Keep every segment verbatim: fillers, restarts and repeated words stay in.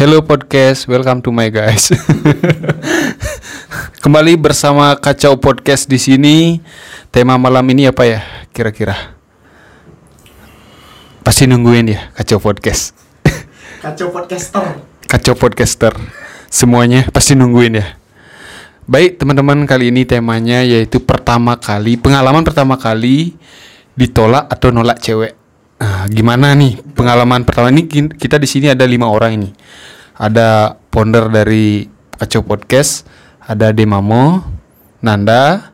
Hello podcast, welcome to my guys. Kembali bersama Kacau Podcast di sini. Tema malam ini apa ya? Kira-kira pasti nungguin ya Kacau Podcast. Kacau podcaster. Kacau podcaster. Semuanya pasti nungguin ya. Baik teman-teman, kali ini temanya yaitu pertama kali pengalaman pertama kali ditolak atau nolak cewek. Nah, gimana nih pengalaman pertama ini? Kita di sini ada lima orang ini. Ada founder dari Kacau Podcast, ada Dimamo, Nanda,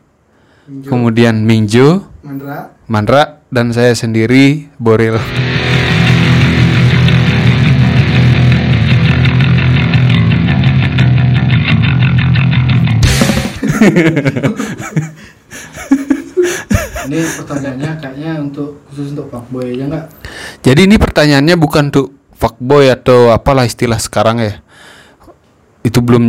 Minjo, kemudian Minjo, Mandra, Mandra, dan saya sendiri Boril. Ini pertanyaannya kayaknya untuk khusus untuk fuckboy aja enggak? Jadi ini pertanyaannya bukan untuk fuckboy atau apalah istilah sekarang ya. Itu belum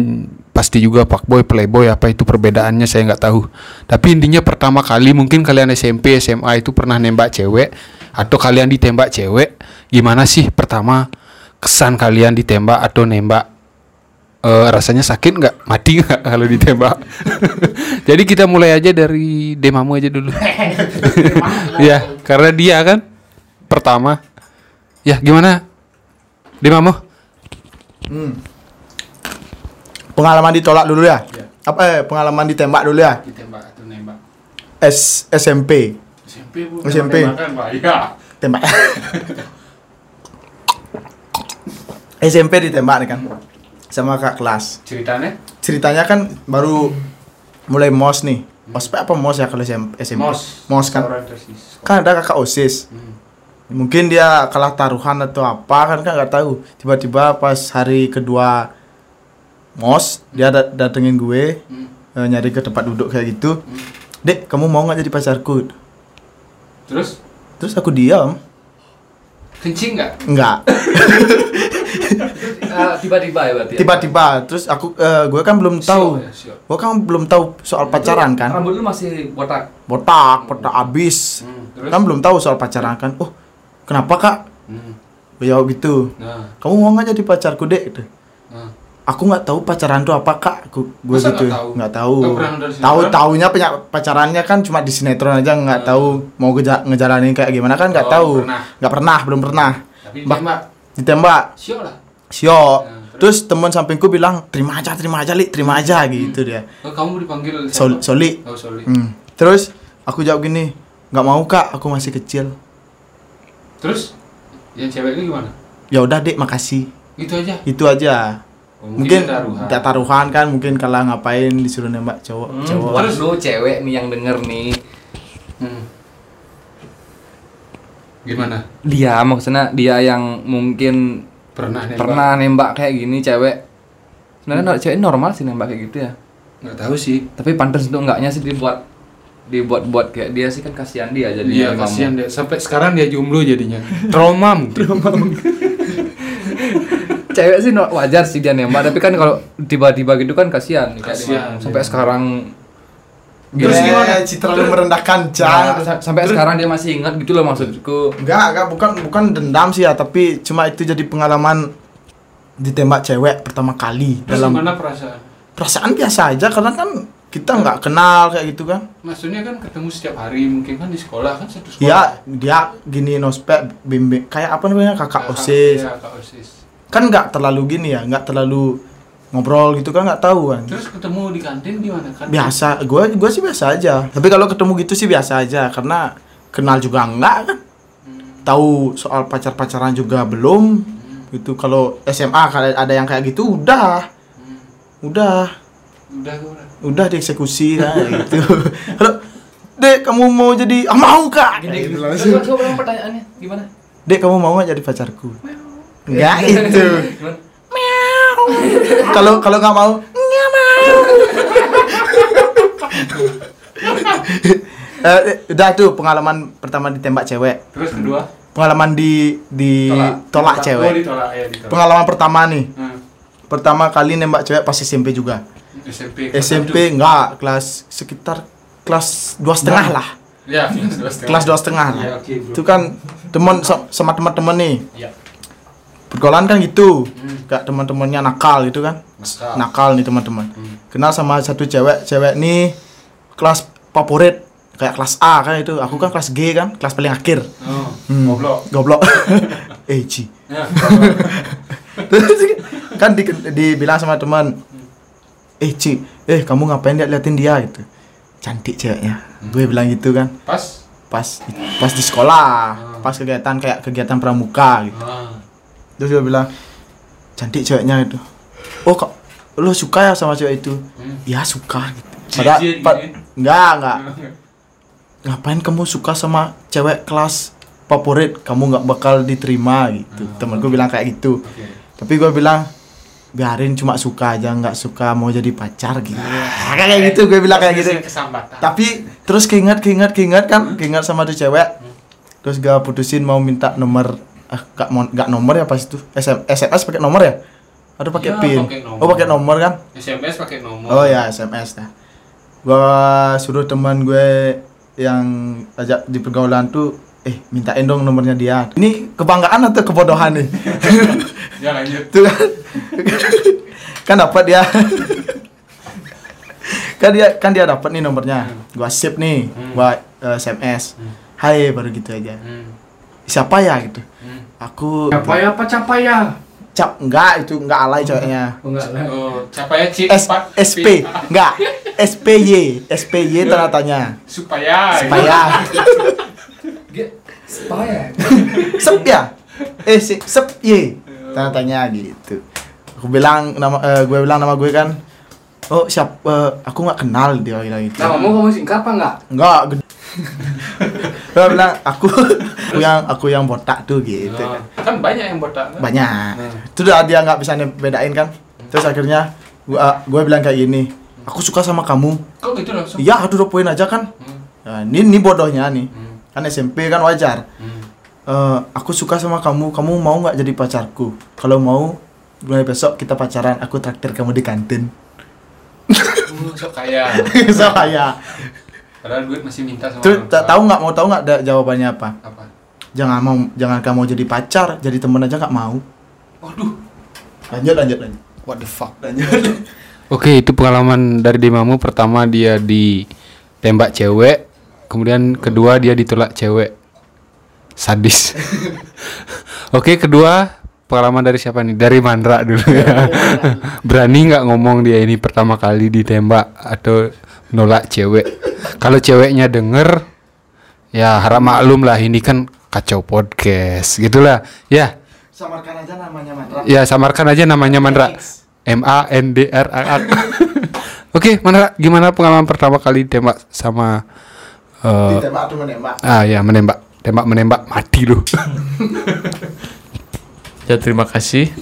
pasti juga fuckboy, playboy, apa itu perbedaannya saya nggak tahu. Tapi intinya pertama kali mungkin kalian S M P, S M A itu pernah nembak cewek atau kalian ditembak cewek. Gimana sih pertama kesan kalian ditembak atau nembak? Uh, rasanya sakit nggak, mati nggak kalau ditembak? Jadi kita mulai aja dari Demamu aja dulu. Ya, karena dia kan pertama. Ya, gimana Demamu? Hmm. Pengalaman ditolak dulu ya? Ya. Apa eh, pengalaman ditembak dulu ya? Ditembak atau nembak? S SMP. SMP bu. SMP. Tembakan, ya. Tembak. S M P ditembak nih kan? Sama kak kelas. Ceritanya? Ceritanya kan baru mulai mos nih. Ospek apa mos ya kalau S M P? Mos. Mos kan. Kan ada kakak OSIS. Hmm. Mungkin dia kalah taruhan atau apa kan kan enggak tahu. Tiba-tiba pas hari kedua mos, hmm. dia dat- datengin gue, hmm. uh, nyari ke tempat duduk kayak gitu. Hmm. "Dek, kamu mau enggak jadi pacarku?" Terus? Terus aku diam. Kencing enggak? Enggak. Uh, tiba-tiba ya berarti. Tiba-tiba, terus aku uh, gue kan belum tahu. Sure, sure. Gue kan belum tahu soal pacaran kan. Rambut lu masih botak. Botak, botak abis. Hmm, kan belum tahu soal pacaran kan. Oh, kenapa kak? Hmm. Beliau gitu. Nah. Kamu mau nggak jadi pacarku dek? Nah. Aku nggak tahu pacaran tuh apa kak. Gue gitu. Nggak tahu. Tahu taunya pacarannya kan cuma di sinetron aja. Nggak nah. tahu mau geja- ngejalanin kayak gimana kan nggak oh, tahu. Nggak pernah. pernah, belum pernah. Tapi ditembak. Ditembak. Sio lah. Sio, nah, terus, terus teman sampingku bilang terima aja, terima aja li, terima aja gitu hmm. dia. Oh, kamu dipanggil Sol, Soli. Oh, Soli. Hmm. Terus aku jawab gini, nggak mau kak, aku masih kecil. Terus yang cewek ini gimana? Ya udah dek, makasih. Itu aja. Itu aja. Oh, mungkin tidak taruhan kan, mungkin kalah ngapain disuruh nembak cowok. Hmm, cowok. Terus lo cewek nih yang denger nih. Hmm. Gimana? Dia maksudnya dia yang mungkin pernah nembak. pernah nembak kayak gini cewek. Sebenarnya hmm. cewek normal sih nembak kayak gitu ya. Nggak tahu sih. Tapi pantas untuk enggaknya sih dibuat dibuat-buat kayak dia sih kan kasihan dia jadinya. Iya, kasihan dia. Sampai sekarang dia jomblo jadinya. Trauma mungkin. Trauma mungkin. Cewek sih no, wajar sih dia nembak, tapi kan kalau tiba-tiba gitu kan kasihan. Kasihan. Sampai sekarang terus yeah, gimana citra lu merendahkan Jang nah, sampai terus, sekarang dia masih ingat gitu loh maksudku. Enggak, enggak bukan bukan dendam sih ya, tapi cuma itu jadi pengalaman ditembak cewek pertama kali. Terus dalam gimana perasaan? Perasaan biasa aja karena kan kita enggak ya. kenal kayak gitu kan. Maksudnya kan ketemu setiap hari mungkin kan di sekolah kan satu sekolah. Iya, dia gini nospek bimbing kayak apa namanya kakak ya, OSIS. Iya, kakak OSIS. Kan enggak terlalu gini ya, enggak terlalu ngobrol gitu kan nggak tahu kan. Terus ketemu di kantin gimana kan? Biasa, gue gue sih biasa aja. Tapi kalau ketemu gitu sih biasa aja karena kenal juga enggak kan. Hmm. Tahu soal pacar-pacaran juga belum. Hmm. Gitu kalau S M A kalau ada yang kayak gitu udah. Hmm. Udah. Udah udah. Udah dieksekusi lah gitu. Halo. Dek, kamu mau jadi ah, mau kak? Gini gitu langsung. Coba ulang pertanyaannya gimana? Dek, kamu mau enggak jadi pacarku? Enggak itu. Kalau kalau nggak mau, nggak mau. uh, udah tuh pengalaman pertama ditembak cewek. Terus kedua? Pengalaman di di tolak, tolak cewek. Oh, ditolak, ya, ditolak. Pengalaman pertama nih. Hmm. Pertama kali nembak cewek pas S M P juga. SMP. SMP nggak kelas sekitar kelas dua setengah lah. Ya, kelas dua setengah. Ya, okay, itu kan teman sama teman-teman nih. Ya. Pergaulan kan gitu. Hmm. gak teman-temannya nakal gitu kan. Nakal, nakal nih teman-teman. Hmm. Kenal sama satu cewek, cewek nih kelas favorit kayak kelas A kan itu. Aku kan kelas G kan, kelas paling akhir. Oh, hmm. Goblok. Goblok. Eh, Ci. Ya. Kan di, dibilang sama teman, "Eh, Ci, eh kamu ngapain liatin dia gitu. Cantik ceweknya." Hmm. Gue bilang gitu kan. Pas pas pas di sekolah. Pas kegiatan kayak kegiatan pramuka gitu. Ah. Terus dia bilang, "Cantik ceweknya itu." "Oh, kok lo suka ya sama cewek itu?" Hmm. "Ya, suka." Gitu. Padahal pa- enggak, enggak. Ngapain kamu suka sama cewek kelas favorit? Kamu enggak bakal diterima gitu. Ah. Temen gue bilang kayak gitu. Okay. Tapi gue bilang, biarin, cuma suka aja, enggak suka mau jadi pacar gitu. Nah, kayak gitu gue bilang kayak gitu. Kesambatan. Tapi terus keinget keinget keinget kan, hmm? keinget sama tuh cewek. Terus gak putusin mau minta nomor, eh, gak, mau, gak nomor ya pas itu S M S pakai nomor ya? Aduh pakai ya, pin. Oh pakai nomor kan? S M S pakai nomor. Oh ya S M S dah. Gua suruh teman gue yang ajak di pergaulan tuh, eh mintain dong nomornya dia. Ini kebanggaan atau kebodohan nih? Ya lanjut. Tuh kan, kan dapat dia. Kan dia kan dia dapat nih nomornya. Gua sip nih, gua uh, S M S. Hai, baru gitu aja. Hmm. Siapa ya gitu? Hmm. Aku Siapa ya apa capai ya? Cap enggak itu enggak alay ceweknya. Oh, enggak. Oh, capai C S- S P. Enggak. S P Y. S P Y tanda-tandanya. Supaya. Supaya. Supaya. Sep ya? Eh, sep Y. Tanda-tandanya gitu. Aku bilang nama uh, gue bilang nama gue kan. Oh, siap uh, aku enggak kenal dia lagi gitu. Nah, kamu kamu singkat apa enggak? Enggak. Gua bilang aku, aku yang aku yang botak tuh gitu kan. Oh, kan banyak yang botak kan? Banyak. Hmm. Itu udah dia nggak bisa bedain kan. Terus akhirnya gua gua bilang kayak gini, aku suka sama kamu. Kok gitu langsung? Iya, aduh udah poin aja kan. Hmm. Nah, ini ini bodohnya nih. Hmm. Kan S M P kan wajar. Hmm. Uh, aku suka sama kamu, kamu mau nggak jadi pacarku? Kalau mau, mulai besok kita pacaran, aku traktir kamu di kantin. Uh, sok kaya. Sok kaya. Padahal gue masih minta sama Terus, orang tahu nggak mau tahu nggak ada jawabannya apa? Apa? Jangan mau, jangan kamu jadi pacar, jadi temen aja nggak mau. Waduh. Lanjut, lanjut, lanjut. What the fuck? Lanjut. Oke, itu pengalaman dari Dimamo. Pertama dia ditembak cewek, kemudian kedua dia ditolak cewek. Sadis. Oke, kedua pengalaman dari siapa nih? Dari Mandra dulu. Ya. Berani nggak ngomong dia ini pertama kali ditembak atau nolak cewek? Kalau ceweknya denger, ya harap maklum lah, ini kan kacau podcast, gitulah. Ya. Samarkan aja namanya Mandra. Ya, samarkan aja namanya Mandra. M A N D R A R. Oke, Mandra, gimana pengalaman pertama kali tembak sama? Uh, Ditembak atau menembak? Ah, ya menembak, tembak menembak mati loh. Ya terima kasih.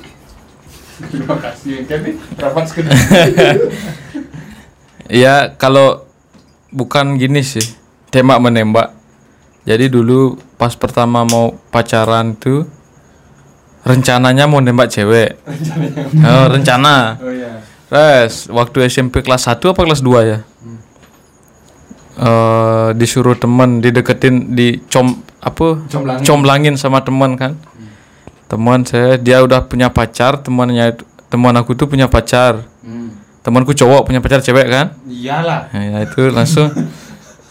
Terima kasih, kami rapat sekedar. Ya kalau bukan gini sih, tembak menembak. Jadi dulu pas pertama mau pacaran tuh rencananya mau nembak cewek. Rencananya. Oh, rencana. Oh iya. Terus waktu S M P kelas satu apa kelas dua ya? Hmm. Uh, disuruh temen dideketin, dicom apa? Comblangin, Comblangin sama teman kan. Hmm. Teman saya dia udah punya pacar, temannya teman aku tuh punya pacar. Hmm. Temanku cowok punya pacar cewek kan? Iyalah. Ya itu langsung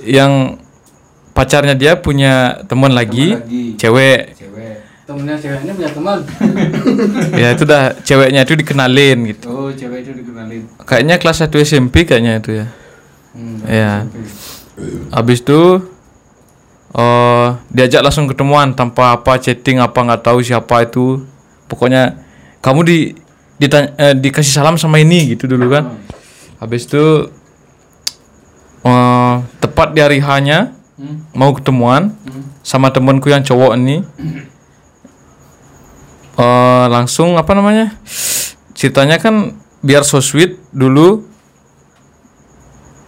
yang pacarnya dia punya teman lagi, lagi cewek. Cewek. Temennya ceweknya punya teman. Ya itu dah ceweknya itu dikenalin gitu. Oh, cewek itu dikenalin. Kayaknya kelas satu S M P kayaknya itu ya. Hmm, ya. Habis itu uh, diajak langsung ketemuan tanpa apa chatting apa enggak tahu siapa itu. Pokoknya kamu di Ditanya, eh, dikasih salam sama ini gitu dulu kan. Habis itu uh, tepat di hari H-nya hmm? mau ketemuan hmm? sama temanku yang cowok ini. Uh, langsung apa namanya? Ceritanya kan biar so sweet dulu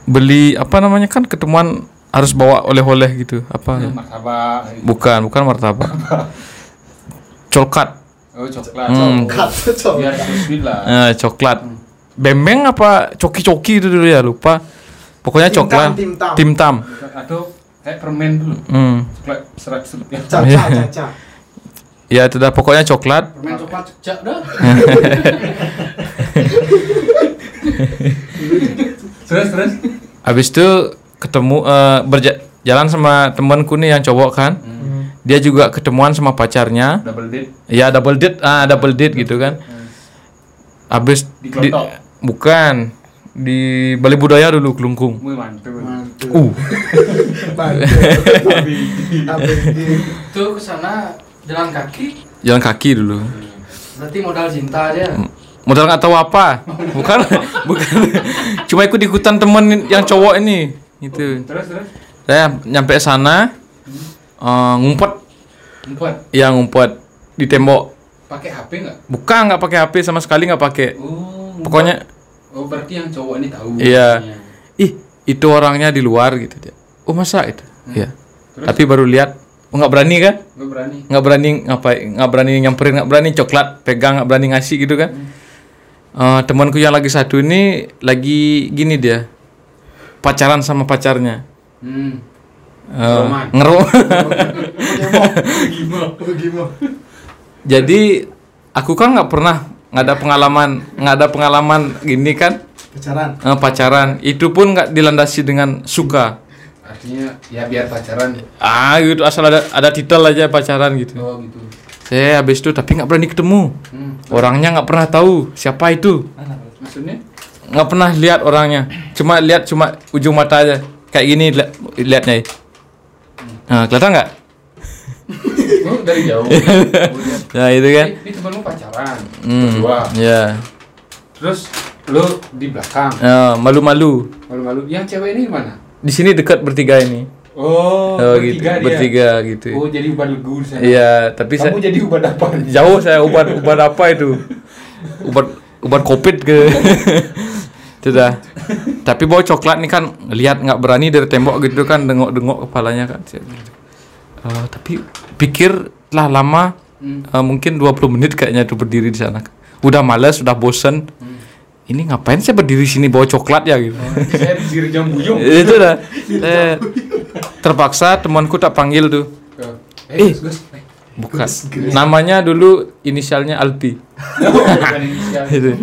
beli apa namanya kan ketemuan harus bawa oleh-oleh gitu, apa ya? Martabak. Bukan, bukan martabak. Coklat. Oh, coklat. Hmm. Coklat. Biar sweet lah. Eh, coklat. Bembeng apa coki-coki itu dulu ya, lupa. Pokoknya tim coklat. Tam, tim Tam. Tim Tam. Atau kayak permen dulu. Hmm. Coklat serap-serap. Caca, caca. Ya, itu dah pokoknya coklat. Permen coklat cecak dah. Terus terus. Habis itu ketemu uh, berjalan sama temanku nih yang cowok kan. Hmm. Dia juga ketemuan sama pacarnya. Double date. Ya, double date. Ah, double date gitu kan. Habis di, di bukan di Bali budaya dulu kelungkung. Wih, mantep. Mantep. Uh. Itu ke sana jalan kaki. Jalan kaki dulu. Berarti modal cinta aja. Modal enggak tahu apa. Bukan bukan. Cuma ikut ikutan temen yang cowok ini gitu. Terus terus. Saya nyampe sana uh, ngumpet. Ngumpet. Iya, ngumpet di tembok. Pakai H P enggak? Bukan, enggak pakai H P sama sekali, enggak pakai. Oh, pokoknya. Oh, berarti yang cowok ini tahu. Iya. Makanya. Ih, itu orangnya di luar gitu dia. Oh, masa itu? Iya. Hmm. Tapi baru lihat, oh, enggak berani kan? Enggak berani. Enggak berani ngapain? Enggak berani nyamperin, enggak berani coklat pegang, enggak berani ngasih gitu kan. Hmm. Uh, temanku yang lagi satu ini lagi gini dia. Pacaran sama pacarnya. Hmm. Uh, ngeru. Jadi aku kan enggak pernah nggak ada pengalaman nggak ada pengalaman gini kan pacaran eh, pacaran itu pun nggak dilandasi dengan suka, artinya ya biar pacaran ah gitu, asal ada ada titel aja pacaran gitu. Oh gitu. Saya habis itu tapi nggak berani ketemu. hmm. Orangnya nggak pernah tahu siapa itu, maksudnya nggak pernah lihat orangnya, cuma lihat cuma ujung mata aja kayak gini li- lihatnya. hmm. Nah, kelihatan nggak? Oh, dari jauh. Nah, itu kan. Ini temanmu pacaran. Hmm. Berdua. Iya. Yeah. Terus lu di belakang. Oh, malu-malu. Malu-malu. Yang cewek ini mana? Di sini dekat bertiga ini. Oh, oh bertiga gitu. Dia. Bertiga gitu. Oh, jadi uban legu di sana. Iya, yeah, tapi kamu saya jadi uban apa? Jauh saya uban uban apa itu? Uban uban Covid ke. Sudah. Tapi bawa coklat nih kan, lihat enggak berani dari tembok gitu kan, dengok-dengok kepalanya kan. Uh, tapi pikir lah lama, hmm. uh, mungkin dua puluh menit kayaknya tuh berdiri di sana. Udah malas, udah bosen. Hmm. Ini ngapain saya berdiri sini bawa coklat ya gitu. Oh, saya berdiri jambuyung. Itu dah. Eh, terpaksa temanku tak panggil tuh. Eh, eh bukan. Namanya dulu inisialnya Alpi. Itu.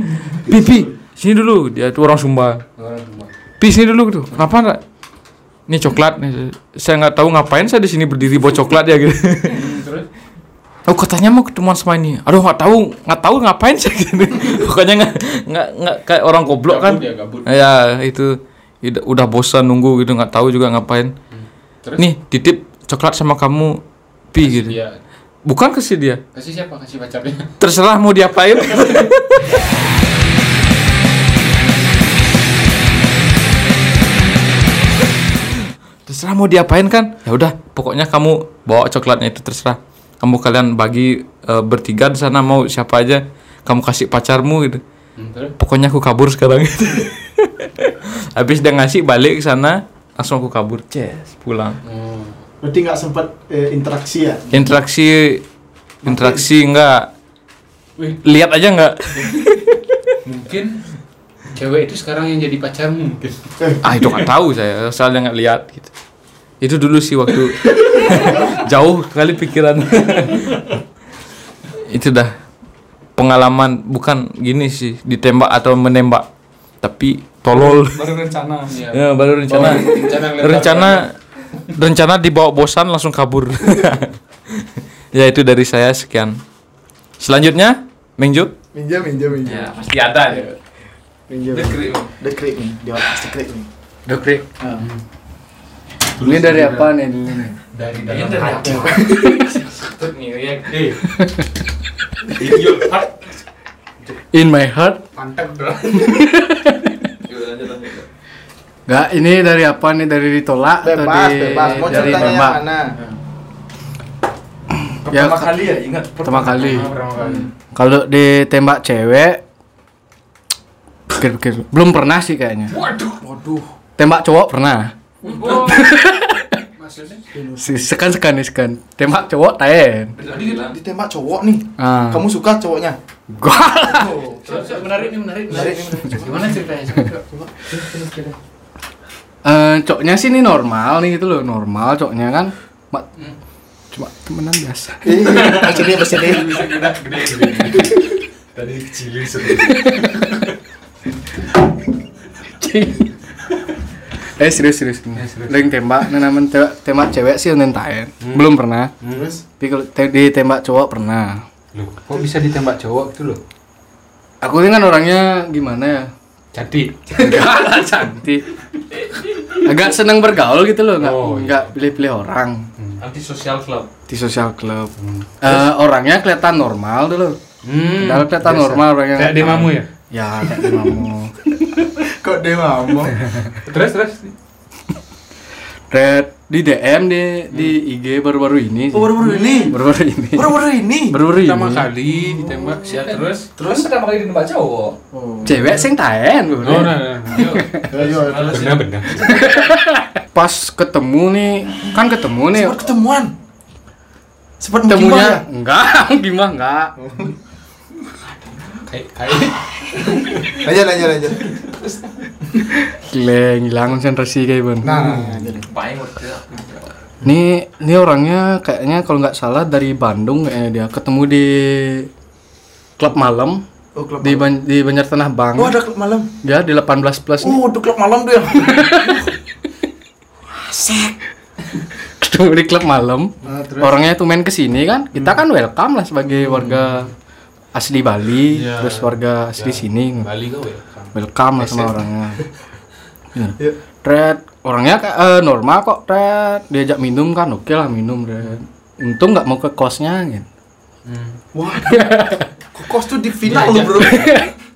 Pipi, sini dulu. Dia tuh orang Sumba. Orang Sumba. Pi sini dulu tuh. Kenapa enggak? Ini coklat nih. Saya nggak tahu ngapain saya di sini berdiri bawa coklat ya gitu. Terus? Oh, katanya mau ketemuan sama ini. Aduh, nggak tahu, nggak tahu ngapain saya gitu. Pokoknya nggak nggak nggak kayak orang goblok kan? Ya, ya itu udah bosan nunggu gitu, nggak tahu juga ngapain. Terus? Nih titip coklat sama kamu, Pi gitu. Dia. Bukan kasih dia. Kasih siapa? Kasih pacarnya. Terserah mau diapain. Terserah mau diapain kan? Ya udah, pokoknya kamu bawa coklatnya itu terserah. Kamu kalian bagi e, bertiga di sana, mau siapa aja kamu kasih pacarmu gitu. Hmm, pokoknya aku kabur sekarang gitu. Habis dia ngasih balik ke sana, langsung aku kabur, Ces, pulang. Hmm. Berarti enggak sempat e, interaksi ya? Interaksi interaksi enggak. Lihat aja enggak? Mungkin cewek itu sekarang yang jadi pacarmu. Ah, itu nggak tahu saya, soalnya nggak lihat gitu. Itu dulu sih waktu jauh kali pikiran. Itu dah pengalaman, bukan gini sih ditembak atau menembak, tapi tolol. Baru rencana. Ya, baru rencana. Baru rencana rencana, rencana dibawa bosan langsung kabur. Ya, itu dari saya sekian. Selanjutnya, Mengjo. Mengjo, Mengjo, Mengjo. Ya, pasti ada ya. Dekrik, dekrik nih, dia pasti krik nih. Dekrik. Ini dari apa nih? Dari dalam hati. Sakit nih ya. In my heart. Mantap bro. Gak, ini dari apa nih? Dari ditolak atau dari bebas? Mau ceritanya yang mana? Pertama kali ya, ingat. Pertama kali. Kalau ditembak cewek. Pikir-pikir. Belum pernah sih kayaknya. Waduh. Waduh. Tembak cowok pernah. Wow. Maksudnya? Sekan-sekan nih, sekan. Tembak cowok taen. Ditembak cowok nih. Ah. Kamu suka cowoknya? Gua. Oh, menarik nih, menarik. Menarik nih. Gimana ceritanya? Coba. Eh, cowoknya sih nih normal nih gitu loh, normal cowoknya kan. cuma temenan biasa. Maksudnya kesini tadi kecilin sendiri. Eh serius serius lagi tembak, nenamen tembak cewek sih nentaen belum pernah. Terus? Tapi ditembak cowok pernah. Loh, kok bisa ditembak cowok itu loh? Aku ini kan orangnya gimana ya? Cantik. Enggak cantik. Agak senang bergaul gitu loh, enggak oh, enggak iya. Pilih-pilih orang. Anti social club. Anti social club. Hmm. Uh, orangnya kelihatan normal dulu. Hmm. Padahal kelihatan biasa. Normal orangnya. Kayak Dimamo ya? Ya, kayak Dimamo. Kok Dimamo? Terus terus. Red di D M di hmm. di I G baru-baru ini. Oh, baru-baru ini. Baru-baru ini. Baru-baru ini. Baru-baru ini. Pertama kali ditembak oh, siapa terus? Terus pertama kali ditembak cowok. Oh. Cewek sing taen. Oh, nah. Yo. Yo. Benar-benar. Pas ketemu nih, kan ketemu nih. Sempat ketemuan. Sempat ketemunya ya? Enggak, gimana enggak. Kayak kayak. Lanjut lanjut lanjut. Gila, ngilang konsentrasi kayak ben. Nah, paling udah. Nih, nih orangnya kayaknya kalau enggak salah dari Bandung kayaknya dia ketemu di klub malam. Oh, klub di malam. Ban- di Banjar Tanah Bang. Oh, ada klub malam. Ya, di delapan belas plus. Oh, itu klub malam dia. Asik. Ketemu di klub malam. Nah, orangnya tuh main kesini kan. Kita hmm. kan welcome lah sebagai hmm. warga asli Bali, ya, terus warga asli ya, sini. Bali kok welcome. Welcome lah sama orangnya. Yeah. Red, orangnya uh, normal kok, Red. Diajak minum kan, oke okay lah minum, Red. Untung nggak mau ke kosnya, gitu. Hmm. Wah, kos tuh di villa loh, bro.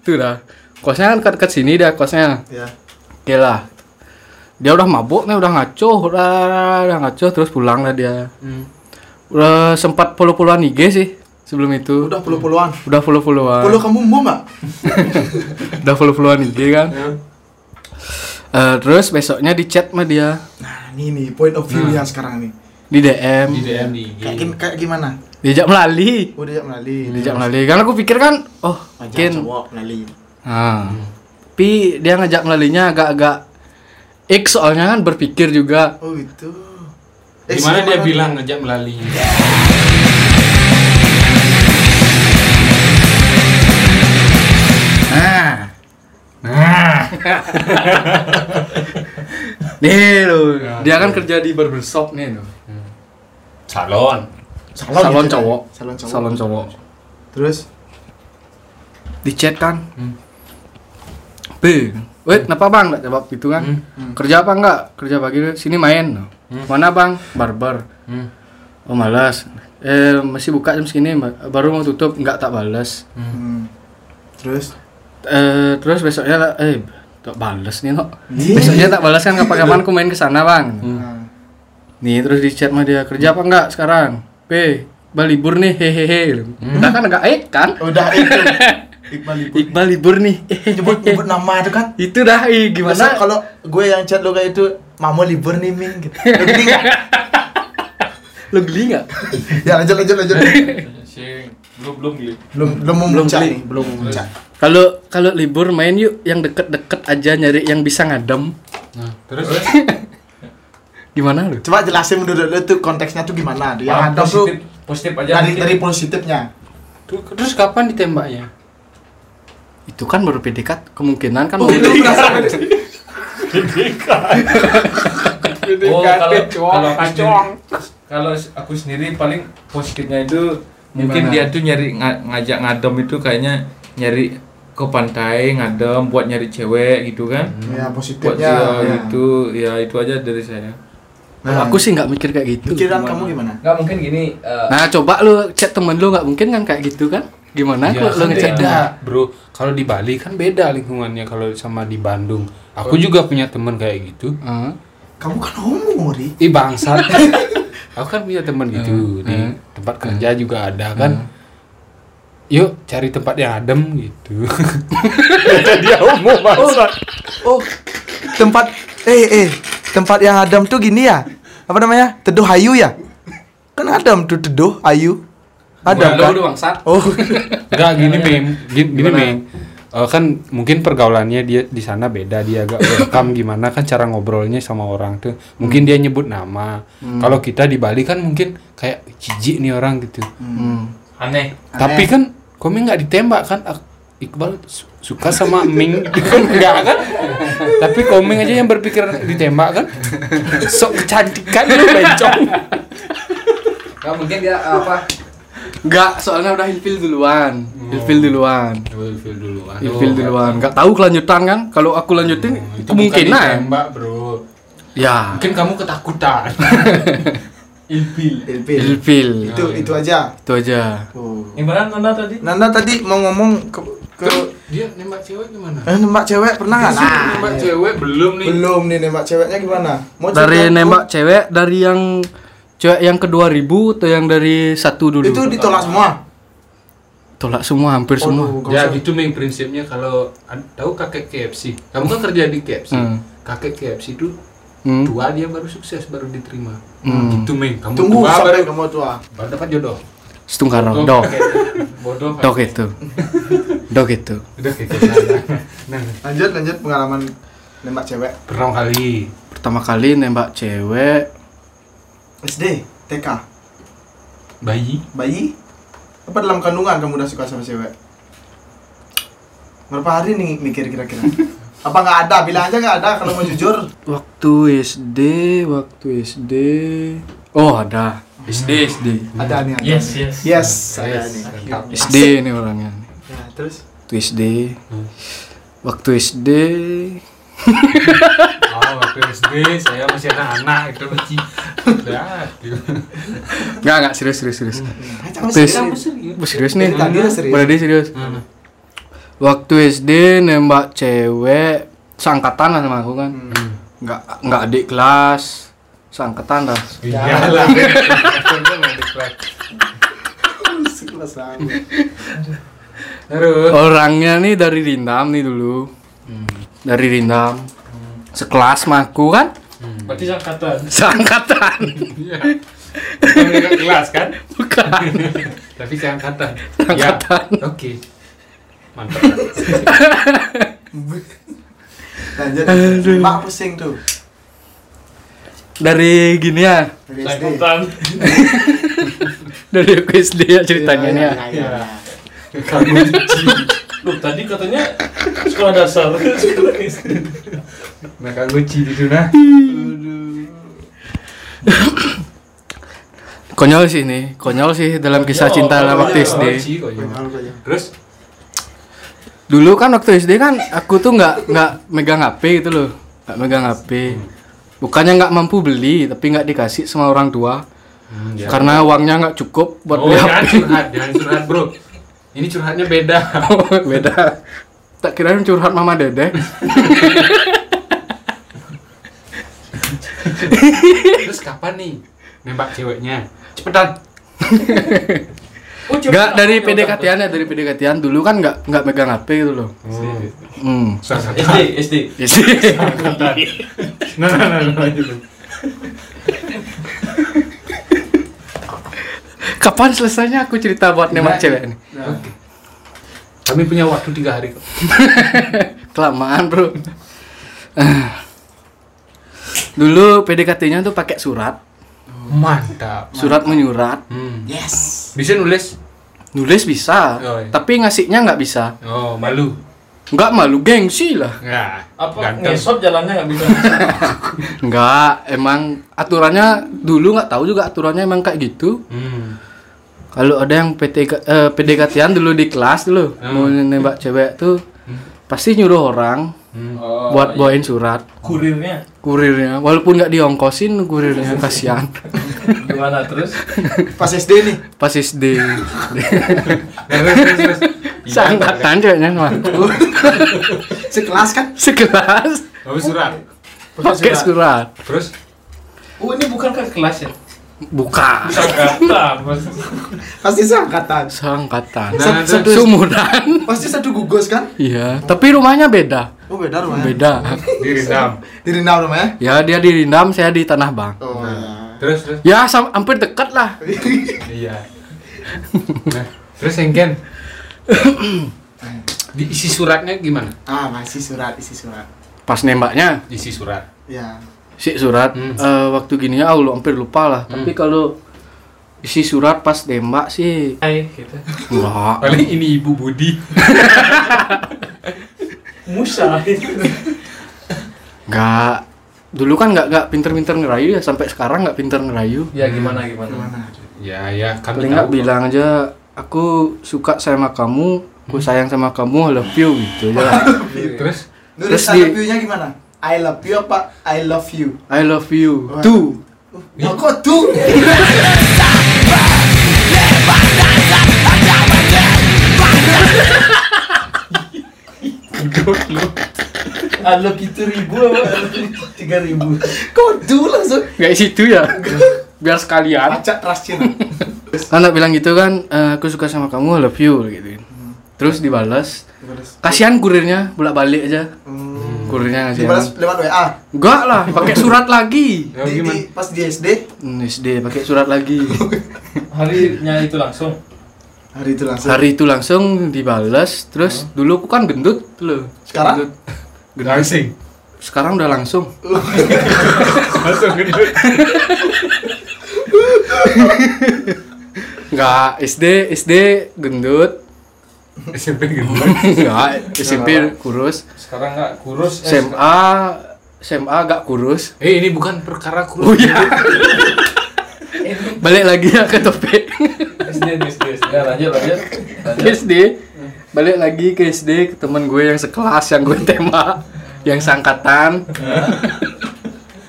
Tuh dah. Kosnya kan dekat-dekat sini dah kosnya. Iya. Yeah. Oke okay lah. Dia udah mabuk nih, udah ngaco, udah, udah ngaco, terus pulang lah dia. Hmm. Udah sempat puluh-puluhan I G sih. Sebelum itu udah puluh-puluhan. Udah puluh-puluhan. Puluh kamu mau enggak? Udah puluh-puluhan I G kan. Yeah. Uh, terus besoknya di chat sama dia. Nah, ini nih point of view nah. yang sekarang nih. Di D M. Di D M di I G. Kayak, kayak gimana? Diajak melali. Oh, diajak melali. Diajak melali. Karena aku pikir kan, oh, mungkin cowok melali. Nah. Hmm. Tapi dia ngajak melalinya agak-agak X soalnya kan berpikir juga. Oh, gitu. Gimana dia bilang ngajak melali? Nah, nah, nih lo, dia kan kerja di barbershop nih lo, salon, salon, salon gitu cowok, kan? salon cowok, salon cowok, terus di chat kan, hmm. B, wait, kenapa bang nggak jawab gitu kan, hmm. Hmm. kerja apa nggak, kerja pagi sini main, hmm. mana bang, barber, hmm. oh malas, eh masih buka jam segini, baru mau tutup, nggak tak balas, hmm. terus. Uh, terus besoknya lah, eh tak balas nih kok. Yeah. Besoknya tak balas kan kapan-kapan aku main ke sana, Bang. Hmm. Nih terus di chat sama dia, kerja apa enggak sekarang? P, Iqbal libur nih. Hehehe. Hmm. Udah kan enggak eh kan? Udah itu. Iqbal libur. Iqbal libur nih. Nyebut-nyebut nama itu kan? Itu dah eh, gimana? Masa kalau gue yang chat lo kayak itu, "Mamo libur nih, Ming." Gitu. Lo geli enggak? Lo geli enggak? Ya lanjut lanjut lanjut. belum belum gitu. Belum belum memuncak nih, belum memuncak. Kalau kalau libur main yuk, yang deket-deket aja nyari yang bisa ngadem. Nah, terus gimana lu? Coba jelasin menurut lu tuh konteksnya tuh gimana? Yang ngadem tuh positif aja. Dari dari positifnya. Tuh, terus kapan ditembaknya? Itu kan baru P D K T, kemungkinan kan oh, baru P D K T. Oh, kalau kalau kalau aku sendiri paling positifnya itu mungkin gimana? Dia tuh nyari ng- ngajak ngadem itu kayaknya nyari ke pantai ngadem buat nyari cewek gitu kan. Hmm. Ya positifnya ya. Gitu ya itu aja dari saya. Nah, aku sih nggak mikir kayak gitu. Pikiran kamu gimana? Nggak mungkin gini. Uh, nah coba lu chat temen lu nggak mungkin kan kayak gitu kan? Gimana ya, kalau lu ngechat dia? Bro kalau di Bali kan beda lingkungannya kalau sama di Bandung. Aku oh. juga punya temen kayak gitu. Uh. Kamu kan homo ri? Ih bangsat. Aku kan punya teman gitu, hmm. di hmm. tempat kerja hmm. juga ada kan. Hmm. Yuk cari tempat yang adem gitu. Dia homo banget. Oh, oh, tempat eh eh tempat yang adem tuh gini ya? Apa namanya? Teduh Ayu ya? Kan adem tuh Teduh Ayu. Adem kan? Lu bangsat. Oh. Enggak gini, Mem. Gini, Mem. uh, kan mungkin pergaulannya dia di sana beda, dia agak welcome gimana kan cara ngobrolnya sama orang tuh. Mungkin hmm. dia nyebut nama. Hmm. Kalau kita di Bali kan mungkin kayak jijik nih orang gitu. Hmm. Aneh. Tapi Aneh. kan kami nggak ditembak kan. Iqbal suka sama Ming kan enggak kan? Tapi Komeng aja yang berpikir ditembak kan? Sok kecantikan lu bencong. Enggak mungkin dia apa? Enggak, soalnya udah ilfil duluan. Oh. Ilfil duluan. Ilfil duluan. Ilfil duluan. Enggak tahu kelanjutan kan? Kalau aku lanjutin hmm, itu mungkin lah. Ditembak, Bro. Ya. Mungkin kamu ketakutan. Ilfil. Ilfil. Ilfil. Itu oh, itu aja. Itu aja. Oh. Gimana Nanda tadi? Nanda tadi mau ngomong ke Ke... dia nembak cewek gimana? Eh, nembak cewek pernah nggak? Nah, nembak iya. cewek belum nih. Belum nih nembak ceweknya gimana? Mau dari nembak aku? Cewek dari yang cewek yang kedua ribu atau yang dari satu dulu? Itu ditolak semua. Tolak semua, hampir oh, semua. Duh, ya gitu main prinsipnya kalau tahu kakek K F C. Kamu kan kerja di K F C. Hmm. Kakek K F C itu hmm. tua dia baru sukses baru diterima. Hmm. Gitu main. Kamu tunggu tua, sampai baru, kamu tua baru dapat jodoh. Setungkarang dok. Bodoh. Dok itu. Dok itu. Udah kayak gitu. Nah, lanjut lanjut pengalaman nembak cewek. Pertama kali. Pertama kali nembak cewek S D, T K. Bayi. Bayi? Apa dalam kandungan kamu udah suka sama cewek? Berapa hari nih mikir kira-kira? Apa nggak ada? Bilang aja nggak ada kalau mau jujur. Waktu S D, waktu S D. Oh, ada. SD, SD. Ada nih. Yes, yes. Yes, saya nih. S D ini orangnya. Ya, terus waktu S D. Hmm. Waktu S D. Oh, waktu S D saya masih anak-anak itu benci. Udah. Enggak, enggak serius, serius, serius. Hmm. Serius, serius, serius nih. Berarti serius. Hmm. Waktu S D nembak cewek seangkatan sama aku kan. Enggak, hmm. enggak adik kelas. Seangkatan dah. Iyalah. Orangnya nih dari Rindam nih dulu. Hmm. Dari Rindam. Hmm. Sekelas sama aku kan? Hmm. Berarti seangkatan. Seangkatan. Iya. Bukan kelas kan? Bukan. Tapi seangkatan. Seangkatan. Ya. Oke. Okay. Mantap. Lanjut. Mak pusing tuh. Dari gini ya, dari S D. Dari S D ya ceritanya ya. Kamu lu tadi katanya sekolah dasar, sekolah S D. Nah, kamu di sana. Konyol sih ini, konyol sih dalam kisah cinta dalam waktu S D. Terus dulu kan waktu S D kan aku tuh enggak enggak megang H P gitu loh. Enggak megang H P. Bukannya nggak mampu beli, tapi nggak dikasih sama orang tua hmm, karena ya. Uangnya nggak cukup buat beli oh, H P. Jangan curhat, jangan curhat bro. Ini curhatnya beda. Oh, beda. Tak kirain curhat mama dede. Terus kapan nih nembak ceweknya? Cepetan. Nggak dari P D K T-an ya, dari P D K T-an dulu kan nggak nggak megang H P gitu loh. Hmm. S D S D S D. Nah, nah, nah, nah, gitu. Kapan selesainya aku cerita buat nembak nah, cewek ini? Nah. Okay. Kami punya waktu tiga hari kok. Kelamaan bro. Dulu P D K T-nya tuh pakai surat. Mantap, mantap. Surat menyurat. Hmm. Yes. Bisa nulis? Nulis bisa, oh, iya. Tapi ngasihnya nggak bisa. Oh, malu. Nggak malu, gengsi lah. Nggak. Apa ngesop jalannya nggak bisa? Nggak, emang aturannya dulu nggak tahu juga aturannya emang kayak gitu. Hmm. Kalau ada yang P T K, eh, P D K T-an dulu di kelas dulu hmm. mau nembak cewek tuh hmm. pasti nyuruh orang. Hmm. Oh, buat bawain iya. surat kurirnya kurirnya walaupun nggak diongkosin kurirnya kasihan gimana terus pas S D nih pas S D seangkatan ceweknya mah sekelas kan sekelas bawa surat pakai surat terus oh ini bukan kan kelas ya bukan seangkatan pasti seangkatan seangkatan nah, satu sumuran pasti satu gugus kan iya oh. Tapi rumahnya beda oh beda rumahnya beda di Rindam di Rindam rumahnya ya dia di Rindam saya di Tanah Bang oh nah. terus terus ya sam- hampir dekat lah iya nah, terus engken Isi suratnya gimana? Ah, masih surat, isi surat. Pas nembaknya? Isi surat. Ya. Isi surat. Hmm. Uh, waktu gininya aku hampir lupa lah. Hmm. Tapi kalau isi surat pas nembak sih. Hai, gitu. Wah. Paling ini Ibu Budi. Musa. Enggak. Dulu kan enggak enggak pinter-pinter ngerayu ya, sampai sekarang enggak pinter ngerayu. Ya gimana gimana. gimana? Ya ya, kan enggak bilang aja aku suka sama kamu, aku sayang sama kamu, I love you gitu aja lah. Terus terus I love you-nya gimana? I love you apa I love you? I love you. Two. Oh, kok two? Halo gitu ribu apa tiga ribu? Kodu langsung. Gak situ ya? Biar sekalian. Acak rasin. Anak bilang gitu kan, e, aku suka sama kamu, I love you gituin. Hmm. Terus dibalas. Kasihan kurirnya bolak balik aja. Hmm. Kurirnya ngasih. Dibalas lewat W A. Enggak lah, pakai surat lagi. Ya, di, di, pas di S D? Hmm, S D pakai surat lagi. Harinya itu langsung. Hari itu langsung. Hari itu langsung dibalas. Terus hmm. dulu aku kan gendut loh. Sekarang? Gendut. Langsing. Sekarang udah langsung. Langsung gendut. Enggak, S D S D gendut. S M P gendut. Enggak, S M P kurus. Sekarang enggak kurus. Eh, S M A S M A enggak kurus. Eh, ini bukan perkara kurus. Oh, iya. Balik lagi ya ke topik. SD SD. Nah, lanjut, lanjut. lanjut. S D. Balik lagi ke S D, ke teman gue yang sekelas, yang gue tema, yang seangkatan.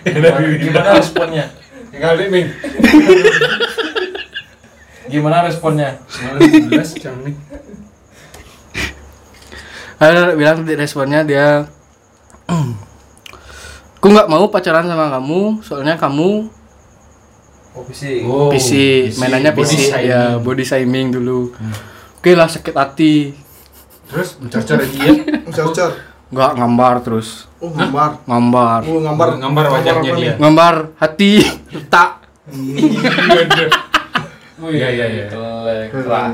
Gimana, gimana responnya? Enggak ada, Ming. Gimana responnya? sembilan belas jam nih. Ada bilang responnya dia, aku nggak mau pacaran sama kamu, soalnya kamu oh, P C. Oh, P C, mainannya P C, body ya body shaming dulu. Hmm. Oke lah, sakit hati. Terus mencocor dia, mencocor. Enggak, ngambar terus. Oh, ngambar. Ngambar. Oh, ngambar, ngambar wajahnya dia. Ngambar hati, retak. Oh iya iya iya.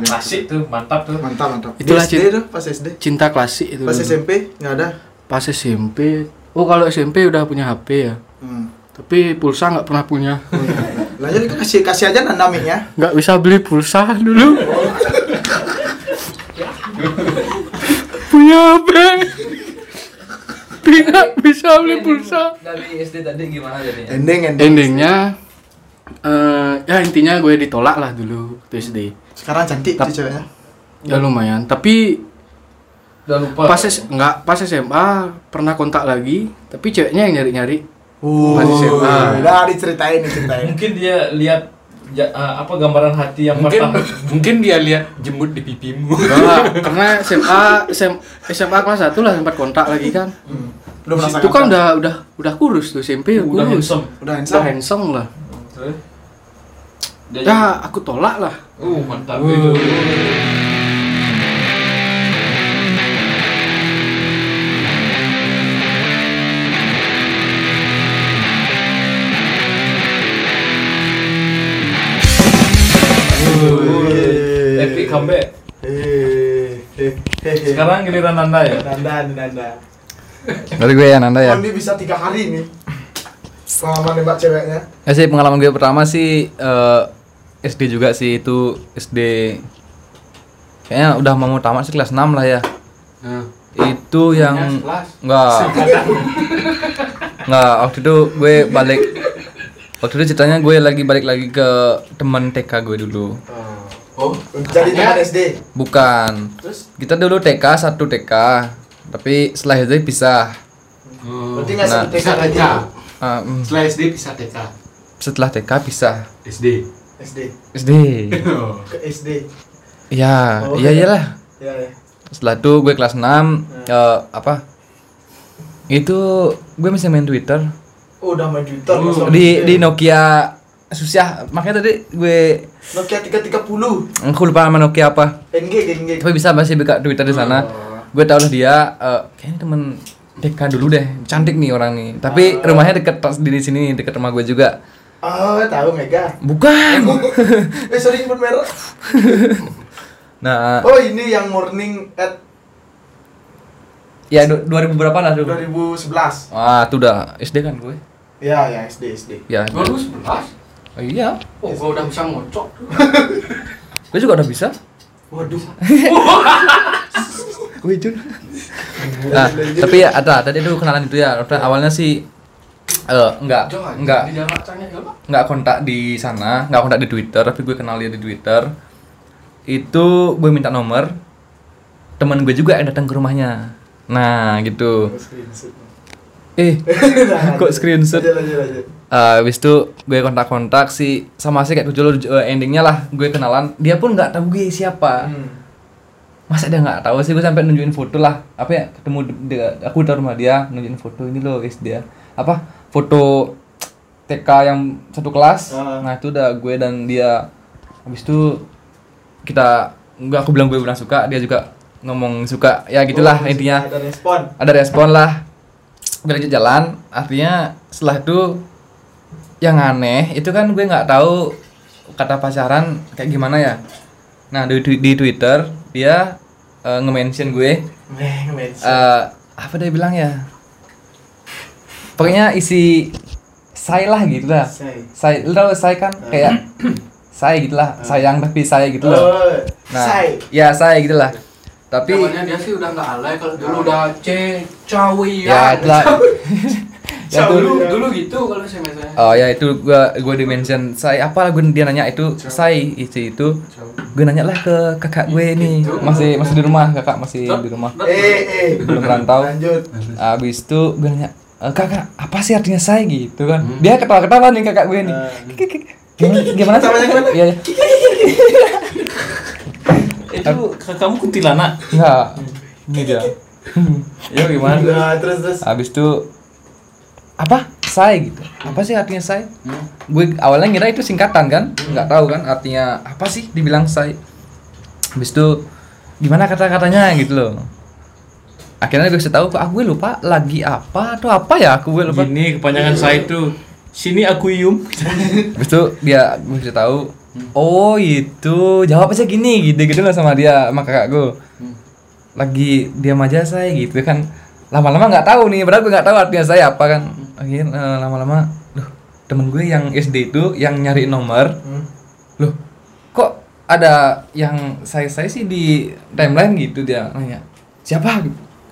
Klasik tuh, mantap tuh. Mantap, mantap. Itulah cinta tuh pas S D. Cinta klasik itu. Pas S M P enggak ada. Pas S M P. Oh, kalau S M P udah punya H P ya. Hmm. Tapi pulsa enggak pernah punya. Lanjut ke kasih kasih aja Nanda Ming-nya. Enggak bisa beli pulsa dulu. Punya bang, tidak bisa beli pulsa. Dari S D tadi gimana jadinya? Ending, ending. Endingnya, uh, ya intinya gue ditolak lah dulu waktu S D. Sekarang cantik Ta- ceweknya? Ya lumayan, tapi udah lupa. Pas S- nggak pas S M A pernah kontak lagi, tapi ceweknya yang nyari-nyari. Oh, udah diceritain, diceritain. Mungkin dia lihat. Ja, uh, apa gambaran hati yang mungkin pertama. Mungkin dia lihat jembut di pipimu. Nah, karena S M A S M A kelas satu lah sempat kontak lagi kan. Hmm. Belum merasakan. Itu kan udah udah udah kurus tuh S M P udah kurus. Handsome. Udah handsome. Udah handsome lah. Terus dia ya, aku tolak lah. Uh, mantap uh. itu. Epic comeback. Sekarang giliran Nanda ya. Nanda, Nanda. Dari gue ya Nanda ya. Ini bisa tiga hari nih. Pengalaman nembak ceweknya. Ya sih pengalaman gue pertama sih uh, S D juga sih itu S D. Kayaknya udah mau tamat sih kelas enam lah ya. Hmm. Itu yang enggak. Enggak, waktu itu gue balik. Waktu itu ceritanya gue lagi balik lagi ke teman T K gue dulu. Oh, jadi teman S D? Bukan. Terus? Kita dulu T K, satu T K. Tapi setelah S D pisah. Hmm. Berarti nggak nah, T K lagi? Uh, mm. Setelah S D pisah T K? Setelah T K pisah. SD? SD? SD. Ke S D? Ya, oh, iya okay. Iyalah. Ya, ya. Setelah itu gue kelas enam, ya. uh, apa? Itu gue masih main Twitter. Oh, udah main Twitter uh, di di Nokia susah makanya tadi gue Nokia tiga tiga nol aku lupa sama Nokia apa N G N G tapi bisa masih buka Twitter di sana oh. Gue tau lah dia uh, kayaknya temen T K dulu deh cantik nih orang nih tapi oh. Rumahnya deket di sini deket rumah gue juga oh tahu Mega bukan eh sorry nyebut merek nah oh ini yang morning at Ya dua ribu berapa lah dulu? dua ribu sebelas. Ah, itu udah S D kan gue? Ya, ya S D S D. Ya, dua ribu sebelas. Oh, iya. Oh, gue udah bisa ngocok. Gue juga udah bisa. Waduh. Gue Jun. Nah, tapi ya ada tadi dulu kenalan itu ya. Awalnya sih eh enggak enggak enggak kontak di sana, enggak kontak di Twitter, tapi gue kenal dia di Twitter. Itu gue minta nomor teman gue juga yang datang ke rumahnya. Nah gitu. Eh kok screenshot. Habis uh, itu gue kontak-kontak si sama sih kayak judul uh, endingnya lah. Gue kenalan, dia pun nggak tahu gue siapa. Hmm. Masa dia nggak tahu sih, gue sampai nunjukin foto lah. Apa ya, ketemu dia, aku di rumah dia, nunjukin foto ini loh guys dia. Apa foto T K yang satu kelas. Uh. Nah itu udah gue dan dia. Habis itu kita nggak aku bilang gue bilang suka, dia juga ngomong suka ya gitulah. Oh, intinya ada respon ada respon lah, berlanjut jalan. Artinya setelah itu yang aneh itu kan gue nggak tahu kata pacaran kayak gimana ya. Nah di, di, di Twitter dia uh, nge-mention gue uh, apa dia bilang ya, pokoknya isi say lah gitu lah, say lu tau say kan kayak say gitulah, sayang tapi say gitu loh. Nah say. Ya say gitulah. Tapi namanya dia sih udah nggak alay kalau dulu. Udah c cawi ya, ya ya dulu dulu gitu kalau S M S-nya. Oh ya itu gua gua dimention saya apa lagu dia nanya itu saya itu itu gua nanya lah ke kakak gue ini masih masih di rumah, kakak masih di rumah eh eh belum rantau. Habis itu gua nanya kakak apa sih artinya saya gitu kan, dia ketawa-ketawa nih kakak gue nih gimana caranya gimana ya. Itu kamu kuntilanak nggak ini dia ya gimana. Nah, terus terus habis itu apa say gitu, apa sih artinya say? hmm. Gue awalnya ngira itu singkatan kan, nggak tahu kan artinya apa sih dibilang say. Habis itu gimana kata-katanya gitu loh. Akhirnya gue setahu kok aku lupa lagi apa atau apa ya, aku lupa ini kepanjangan say itu sini akuium. Habis itu dia gue setahu oh itu jawab aja gini gitu gitu lah sama dia sama kakak gue. Lagi diam aja saya gitu kan. Lama-lama nggak tahu nih, padahal gue nggak tahu artinya saya apa kan. Akhirnya uh, lama-lama, loh temen gue yang S D itu yang nyari nomor, hmm. loh kok ada yang saya saya sih di timeline gitu. Dia nanya siapa,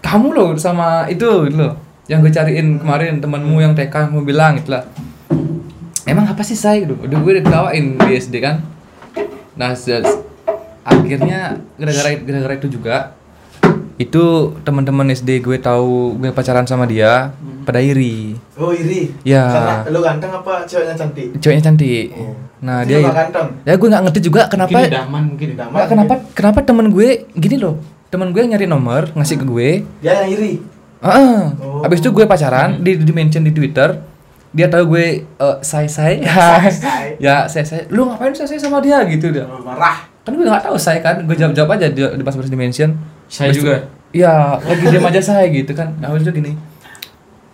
kamu loh sama itu gitu loh yang gue cariin kemarin temanmu yang T K mau bilang gitulah. Emang apa sih saya gitu, udah gue ditawain di S D kan. Nah akhirnya gara-gara gara-gara itu juga itu teman-teman S D gue tahu gue pacaran sama dia, hmm. pada iri. Oh iri? Ya. Karena lo ganteng apa ceweknya cantik? Ceweknya cantik. Oh. Nah itu dia. Lo ganteng. Ya gue nggak ngerti juga kenapa. Mungkin idaman, mungkin idaman. Nah, kenapa mungkin. Kenapa teman gue gini loh? Teman gue nyari nomor ngasih ke gue. Dia yang iri. Ah. Uh-uh. Abis itu gue pacaran, hmm. di di mention di Twitter. Dia tahu gue uh, say say. Ya say say. Lu ngapain say say sama dia gitu dia? Marah. Kan gue nggak tahu say kan. Gue jawab jawab aja di pas pas di mention. Saya Bestu, juga. Iya, lagi diam aja saya gitu kan. Nah, itu gini.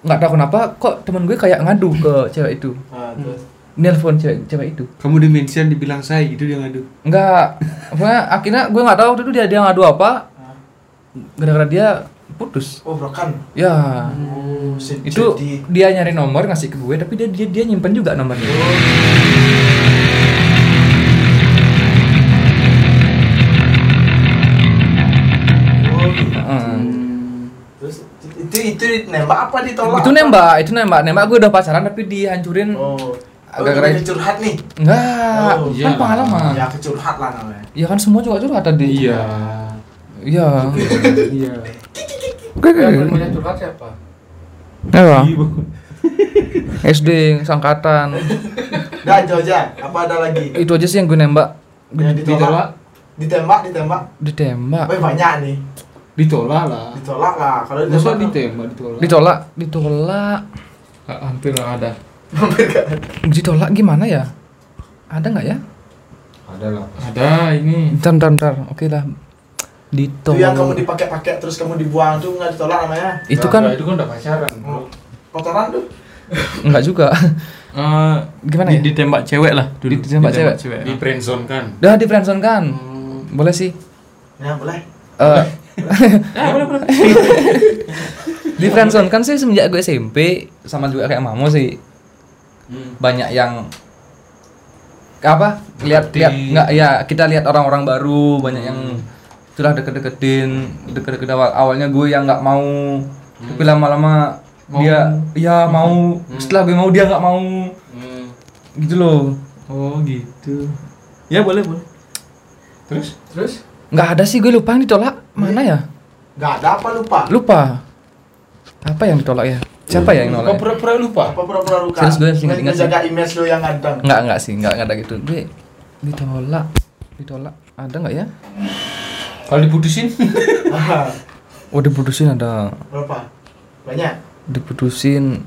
Enggak tahu kenapa kok teman gue kayak ngadu ke cewek itu. Ah, terus nelpon cewek cewek itu. Kamu dimention dibilang saya gitu dia ngadu. Enggak. Pokoknya akhirnya gue enggak tahu waktu itu dia dia ngadu apa. Gara-gara dia putus. Oh, broken. Ya. Oh, itu jadi dia nyari nomor ngasih ke gue, tapi dia dia, dia nyimpen juga nomornya. Oh. itu itu nembak apa ditolak? Itu nembak, itu nembak, nembak gue udah pacaran tapi dihancurin. Oh, gara-gara curhat nih? Enggak, oh, kan pengalaman. Ya kecurhat lah namanya. Iya kan semua juga curhat tadi. Iya. Iya. Iya. Yang punya curhat siapa? Apa? S D sangkatan. Udah itu aja. Apa ada lagi? Itu aja sih yang gue nembak. Yang ditolak? Ditembak, ditembak. Ditembak. Banyak nih. Ditolak lah. Ditolak lah. Kalau ditolak ditembak, ditolak. Ditolak, ditolak. Hampir enggak ada. Hampir enggak ada. Ditolak gimana ya? Ada enggak ya? Ada lah. Ada ini. Bentar, bentar, bentar. Oke lah. Ditolak. Itu yang kamu dipakai-pakai terus kamu dibuang tuh enggak ditolak namanya. Itu nah, kan itu kan udah pacaran. Hmm. Pacaran tuh. Enggak juga. Uh, gimana ya? Ditembak cewek lah. Dulu. Ditembak, ditembak cewek. cewek. Di friendzone kan. Dah di friendzone kan. Hmm. Boleh sih. Ya, boleh. Uh, Ah, boleh, boleh. Di friendzone kan sih semenjak gue S M P sama juga kayak Mamo sih. Hmm. Banyak yang apa? Lihat-lihat enggak ya, kita lihat orang-orang baru, banyak hmm. yang itulah deket-deketin, deket-deket awal. Awalnya gue yang enggak mau, hmm. tapi lama-lama mau. Dia ya hmm. mau, hmm. setelah gue mau dia enggak mau. Hmm. Gitu loh. Oh, gitu. Ya boleh, boleh. Terus? Terus? Enggak ada sih, gue lupa yang ditolak. Mana ya? Enggak ada apa lupa? Lupa. Apa yang ditolak ya? Siapa ya yang nolak? Apa pura-pura lupa? Apa pura-pura lupa? Serius gue ingat-ingat sih. Jaga image lo yang ada. Enggak, enggak sih, enggak ada gitu. Gue ditolak. Ditolak. Ada enggak ya? Kalau diputusin? Oh, diputusin ada. Berapa? Banyak. Diputusin.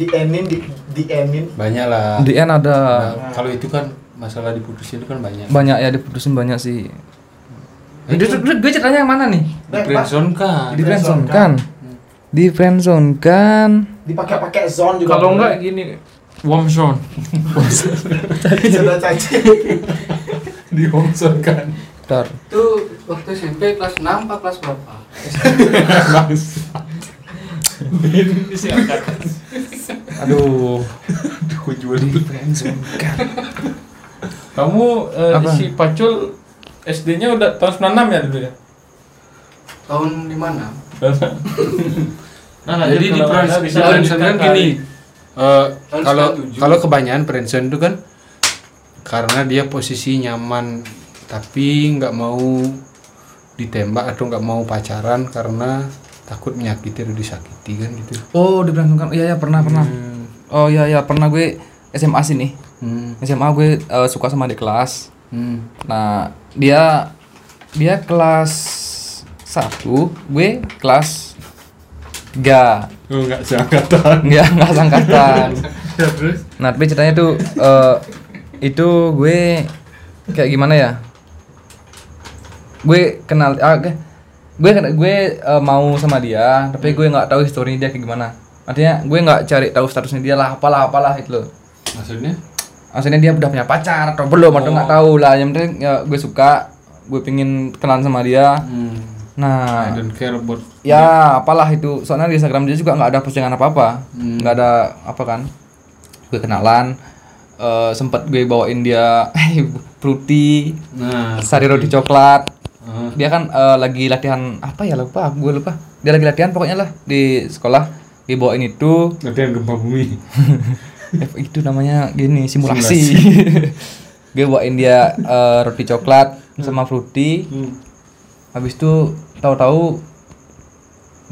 D N-in di D N-in. Banyak lah. D N ada. Nah, kalau itu kan masalah diputusin itu kan banyak. Banyak ya, diputusin banyak sih. Eh, itu gue ceritanya yang mana nih? Di friendzone kan. Di friendzone kan. Di friendzone kan. Dipakai-pakai zone juga. Kalau enggak gini, warm zone. Sudah caci. Di warm zone kan. Bentar. Itu waktu S M P kelas enam apa kelas berapa? Kelas. Ini sih angkat. Aduh. Duh, jual di friendzone kan. Kamu uh, si Pacul S D-nya udah tahun sembilan puluh enam ya dulu ya? Tahun di mana? Nah, nah, jadi di friendzone kan gini. Kalau kalau kebanyakan friendzone itu kan karena dia posisi nyaman tapi nggak mau ditembak atau nggak mau pacaran karena takut menyakiti atau disakiti kan gitu. Oh, di friendzone kan. Iya ya, pernah hmm. pernah. Oh iya ya, pernah gue S M A sini. Hmm. S M A gue uh, suka sama adik kelas. Hmm. Nah, dia dia kelas satu, gue kelas ga. Oh, enggak seangkatan. Enggak, enggak seangkatan. Terus. Nah, tapi ceritanya tuh uh, itu gue kayak gimana ya? Gue kenal ah, gue gue, gue uh, mau sama dia, tapi gue enggak tahu historinya dia kayak gimana. Artinya gue enggak cari tahu statusnya dia lah, apalah apalah gitu loh. Maksudnya? Maksudnya dia udah punya pacar atau belum, atau nggak oh. tahu lah. Yang penting ya, gue suka, gue pingin kenalan sama dia. Hmm. Nah, I don't care about ya dia. Apalah itu. Soalnya di Instagram dia juga nggak ada postingan apa apa, nggak hmm. ada apa kan. Gue kenalan, uh, sempet gue bawain dia fruity, nah, sari roti coklat. Uh. Dia kan uh, lagi latihan apa ya lupa, gue lupa. Dia lagi latihan pokoknya lah di sekolah, gue bawain itu. Latihan gempa bumi. Itu namanya gini simulasi, simulasi. Gue bawain dia uh, roti coklat sama fruity. hmm. Habis itu tahu-tahu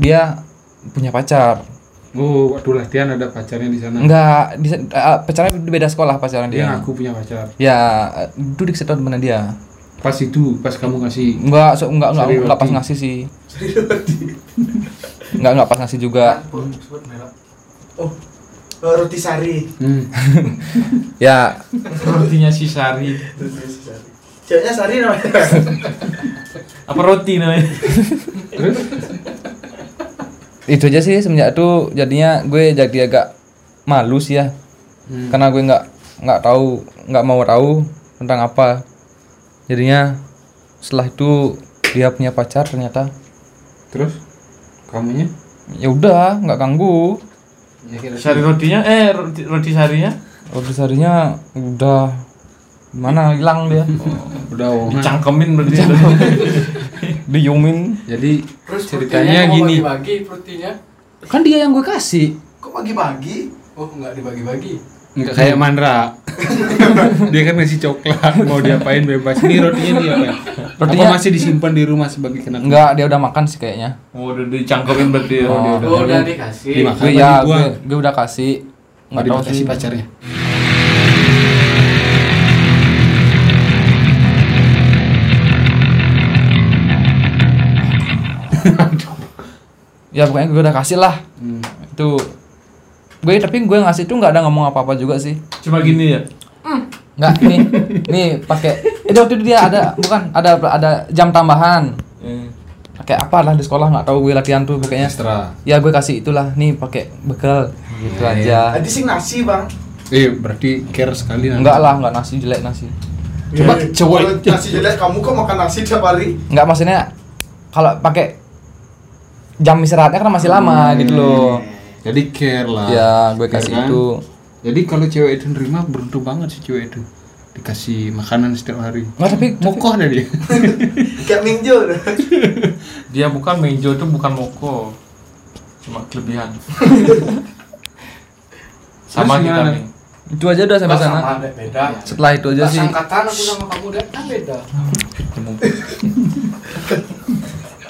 dia punya pacar. Oh, waktu latihan ada pacarnya di sana? Enggak, di, uh, pacarnya di beda sekolah pacarnya dia. Yang aku punya pacar. Ya, itu di setor teman dia. Pas itu, pas kamu ngasih? Enggak, so, enggak, enggak, enggak, enggak pas ngasih sih. Enggak, enggak pas ngasih juga. Oh. Oh, roti sari. Hmm. Ya. Rotinya si Sari. Rotinya si Sari. Ceweknya Sari namanya. Apa roti namanya? Itu aja sih semenjak itu jadinya gue jadi agak malu sih ya. Hmm. Karena gue nggak nggak tahu nggak mau tahu tentang apa. Jadinya setelah itu dia punya pacar ternyata. Terus? Kamunya? Ya udah nggak ganggu. Sari rotinya, eh roti, roti sarinya? Roti sarinya udah mana hilang dia? Oh, udah oh. Dicangkemin berarti. Diyumin. Jadi terus ceritanya gini. Bagi-bagi rotinya. Kan dia yang gue kasih. Kok bagi-bagi? Oh, enggak dibagi-bagi. Enggak kayak Mandra. Dia kan ngasih coklat, mau diapain bebas. Ini rotinya dia apa? Rotinya apa masih disimpan di rumah sebagai kenangan? Enggak, dia udah makan sih kayaknya. Oh, udah dicangkemin berarti. Oh, dia udah, oh, udah dikasih. Dimakan, ya, gue, gue udah kasih. Enggak oh, dikasih pacarnya. Ya pokoknya gue udah kasih lah. Hmm. Itu gue tapi gue ngasih itu nggak ada ngomong apa apa juga sih, cuma gini ya nggak mm. nih nih pakai itu waktu itu dia ada bukan ada ada jam tambahan pakai apa lah di sekolah nggak tahu gue latihan tuh pokoknya extra ya gue kasih itulah nih pakai bekal gitu yeah, aja yeah. Tadi sih nasi bang eh berarti care sekali nanti. Nggak lah nggak nasi jelek nasi coba yeah, cewek nasi jelek kamu kok makan nasi tiap hari nggak maksudnya kalau pakai jam istirahatnya kan masih lama hmm. gitu loh. Jadi care lah. Ya, gue kasih kan? Itu. Jadi kalau cewek itu nerima, beruntung banget sih cewek itu. Dikasih makanan setiap hari. Nggak, tapi mokoh dah dia. Kayak Minjo. Dia bukan Minjo, itu bukan mokoh. Cuma kelebihan. Sama kita nih. Itu aja udah sampai bah, sana. Sama, beda. Setelah itu aja bah, sih. Sangkatan aku sama kamu udah kan beda.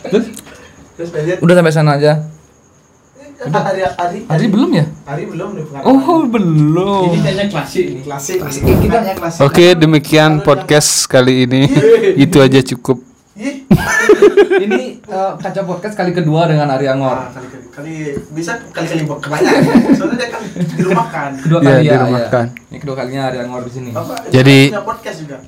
Terus? Terus udah sampai sana aja. Ari, Ari, Ari belum ya? Ari belum deh. Oh, belum. Ini kayaknya klasik ini. Klasik. Klasik. Kita klasik. Oke, demikian podcast kali ini. Itu aja cukup. Ini uh, Kacau Podcast kali kedua dengan Ari Anggor. Nah, kali, kali bisa kali-kali kebanyakan. Soalnya dia kan di rumah kan. Kedua kali ya. Iya. Kan. Ini kedua kalinya Ari Anggor di sini. Apa, jadi podcast juga.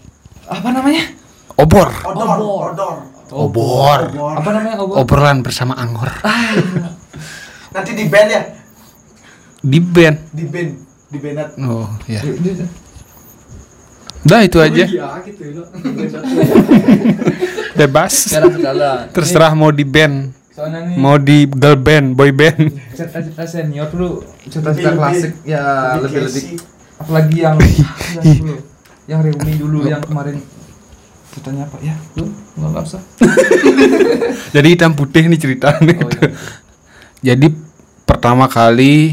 Apa namanya? Obor. Odor. Obor. Odor. Obor. Obor. Apa namanya obor? Oboran bersama Anggor. Nanti di band ya? Di band. Di band. Di bandat. Oh, iya. Udah itu aja. Iya, gitu ya. Bebas. Terserah mau di band. Mau di girl band, boy band. Cerita-cerita senior dulu, cerita-cerita klasik ya lebih-lebih. Apalagi yang yang dulu. Yang reuni dulu yang kemarin. Ceritanya apa ya? Lu enggak usah. Jadi hitam putih nih ceritanya. Oh, iya. Jadi pertama kali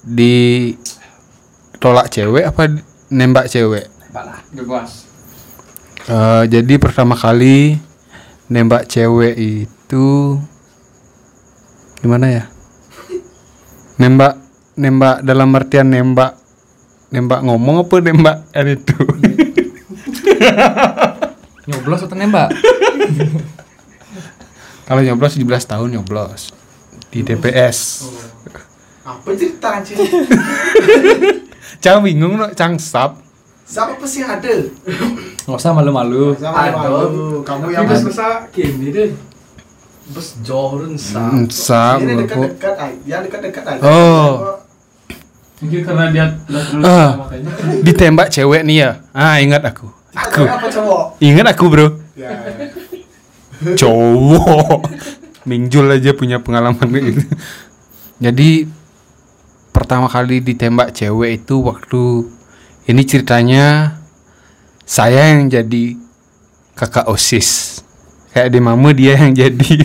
ditolak cewek apa nembak cewek? Nembak lah, bebas. Uh, jadi pertama kali nembak cewek itu gimana ya? Nembak, nembak dalam artian nembak, nembak ngomong apa nembak eh, itu? Nyoblos atau nembak? Kalau nyoblos tujuh belas tahun nyoblos. Di D P S. Oh. Apa cerita anjir? Cang bingung no, cang sap. Sap apa sih ada? Enggak usah malu-malu. Aduh, kamu yang besar gini deh. Bes jorun sap. Hmm, sap. Ini dekat-dekat aja, ya dekat-dekat aja. Oh. Mungkin karena dia uh, ditembak cewek nih ya. Ah, ingat aku. Aku. Apa cowok? Ingat aku, Bro. Ya. Cowok. Mingjul aja punya pengalaman gitu. Jadi pertama kali ditembak cewek itu waktu ini ceritanya saya yang jadi kakak OSIS. Kayak Dimamo dia yang jadi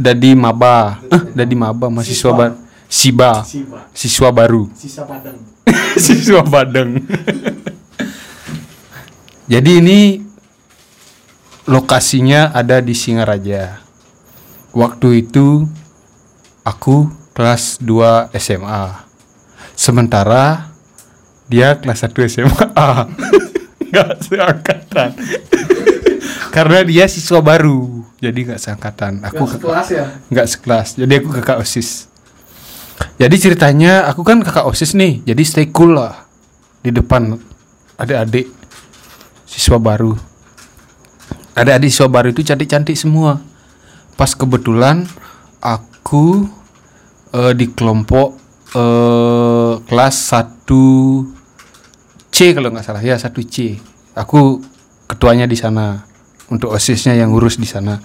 Dadi Maba. Eh, Dadi Maba mahasiswa baru. Siba. Siswa baru. Siswa Badung. Siswa Badung. Jadi ini lokasinya ada di Singaraja. Waktu itu aku kelas dua S M A. Sementara dia kelas satu S M A. Enggak seangkatan. Karena dia siswa baru. Jadi enggak seangkatan. Aku enggak sekelas ya? Enggak sekelas. Jadi aku kakak OSIS. Jadi ceritanya aku kan kakak OSIS nih. Jadi stay cool lah. Di depan adik-adik siswa baru. Adik-adik siswa baru itu cantik-cantik semua. Pas kebetulan aku uh, di kelompok uh, kelas satu C kalau nggak salah ya satu C. Aku ketuanya di sana untuk OSISnya yang ngurus di sana.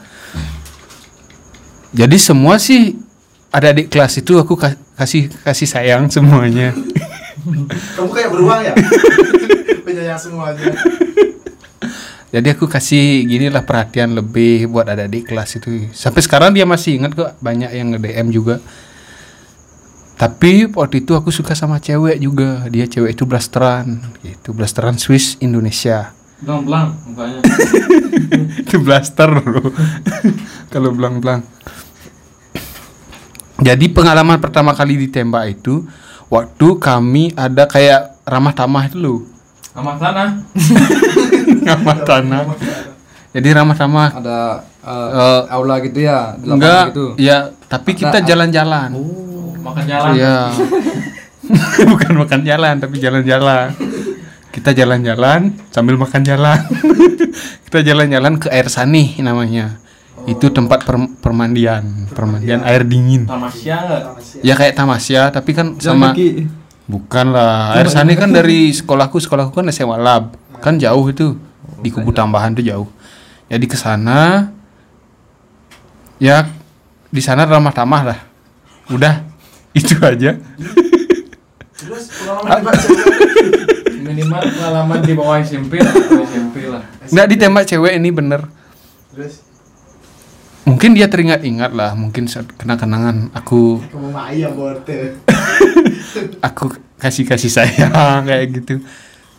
Jadi semua sih adik-adik kelas itu aku ka- kasih kasih sayang semuanya. Kamu kayak beruang ya? Penyayang semuanya. Jadi aku kasih ginilah perhatian lebih buat adik-adik kelas itu. Sampai sekarang dia masih ingat kok, banyak yang nge-D M juga. Tapi waktu itu aku suka sama cewek juga. Dia cewek itu blasteran, gitu. Blasteran Swiss Indonesia. Blang-blang mukanya. Itu blaster loh. Kalau blang-blang. Jadi pengalaman pertama kali ditembak itu waktu kami ada kayak ramah tamah itu loh. Ramah tanah. Ramah tanah. Jadi ramah tanah ada uh, uh, aula gitu ya, di enggak, gitu. Ya, tapi kita ada, jalan-jalan. Oh, makan jalan. Iya. Bukan makan jalan, tapi jalan-jalan. Kita jalan-jalan sambil makan jalan. Kita jalan-jalan ke Air Sanih namanya. Oh. Itu tempat per- permandian, permandian ya. Air dingin. Tamasya enggak? Ya kayak tamasya, tapi kan jalan sama lagi. Bukan lah, Air Sanih kan dari sekolahku, sekolahku kan Sewalab. Kan jauh itu, di kubu tambahan tuh jauh. Jadi ke sana ya di sana ramah-tamah lah. Udah itu aja. Terus pengalaman minimal pengalaman di bawah S M P lah, S M P lah. Enggak ditembak cewek ini bener. Terus mungkin dia teringat-ingat lah, mungkin kenang-kenangan aku. Kamu ayah borte. Aku kasih-kasih sayang kayak gitu.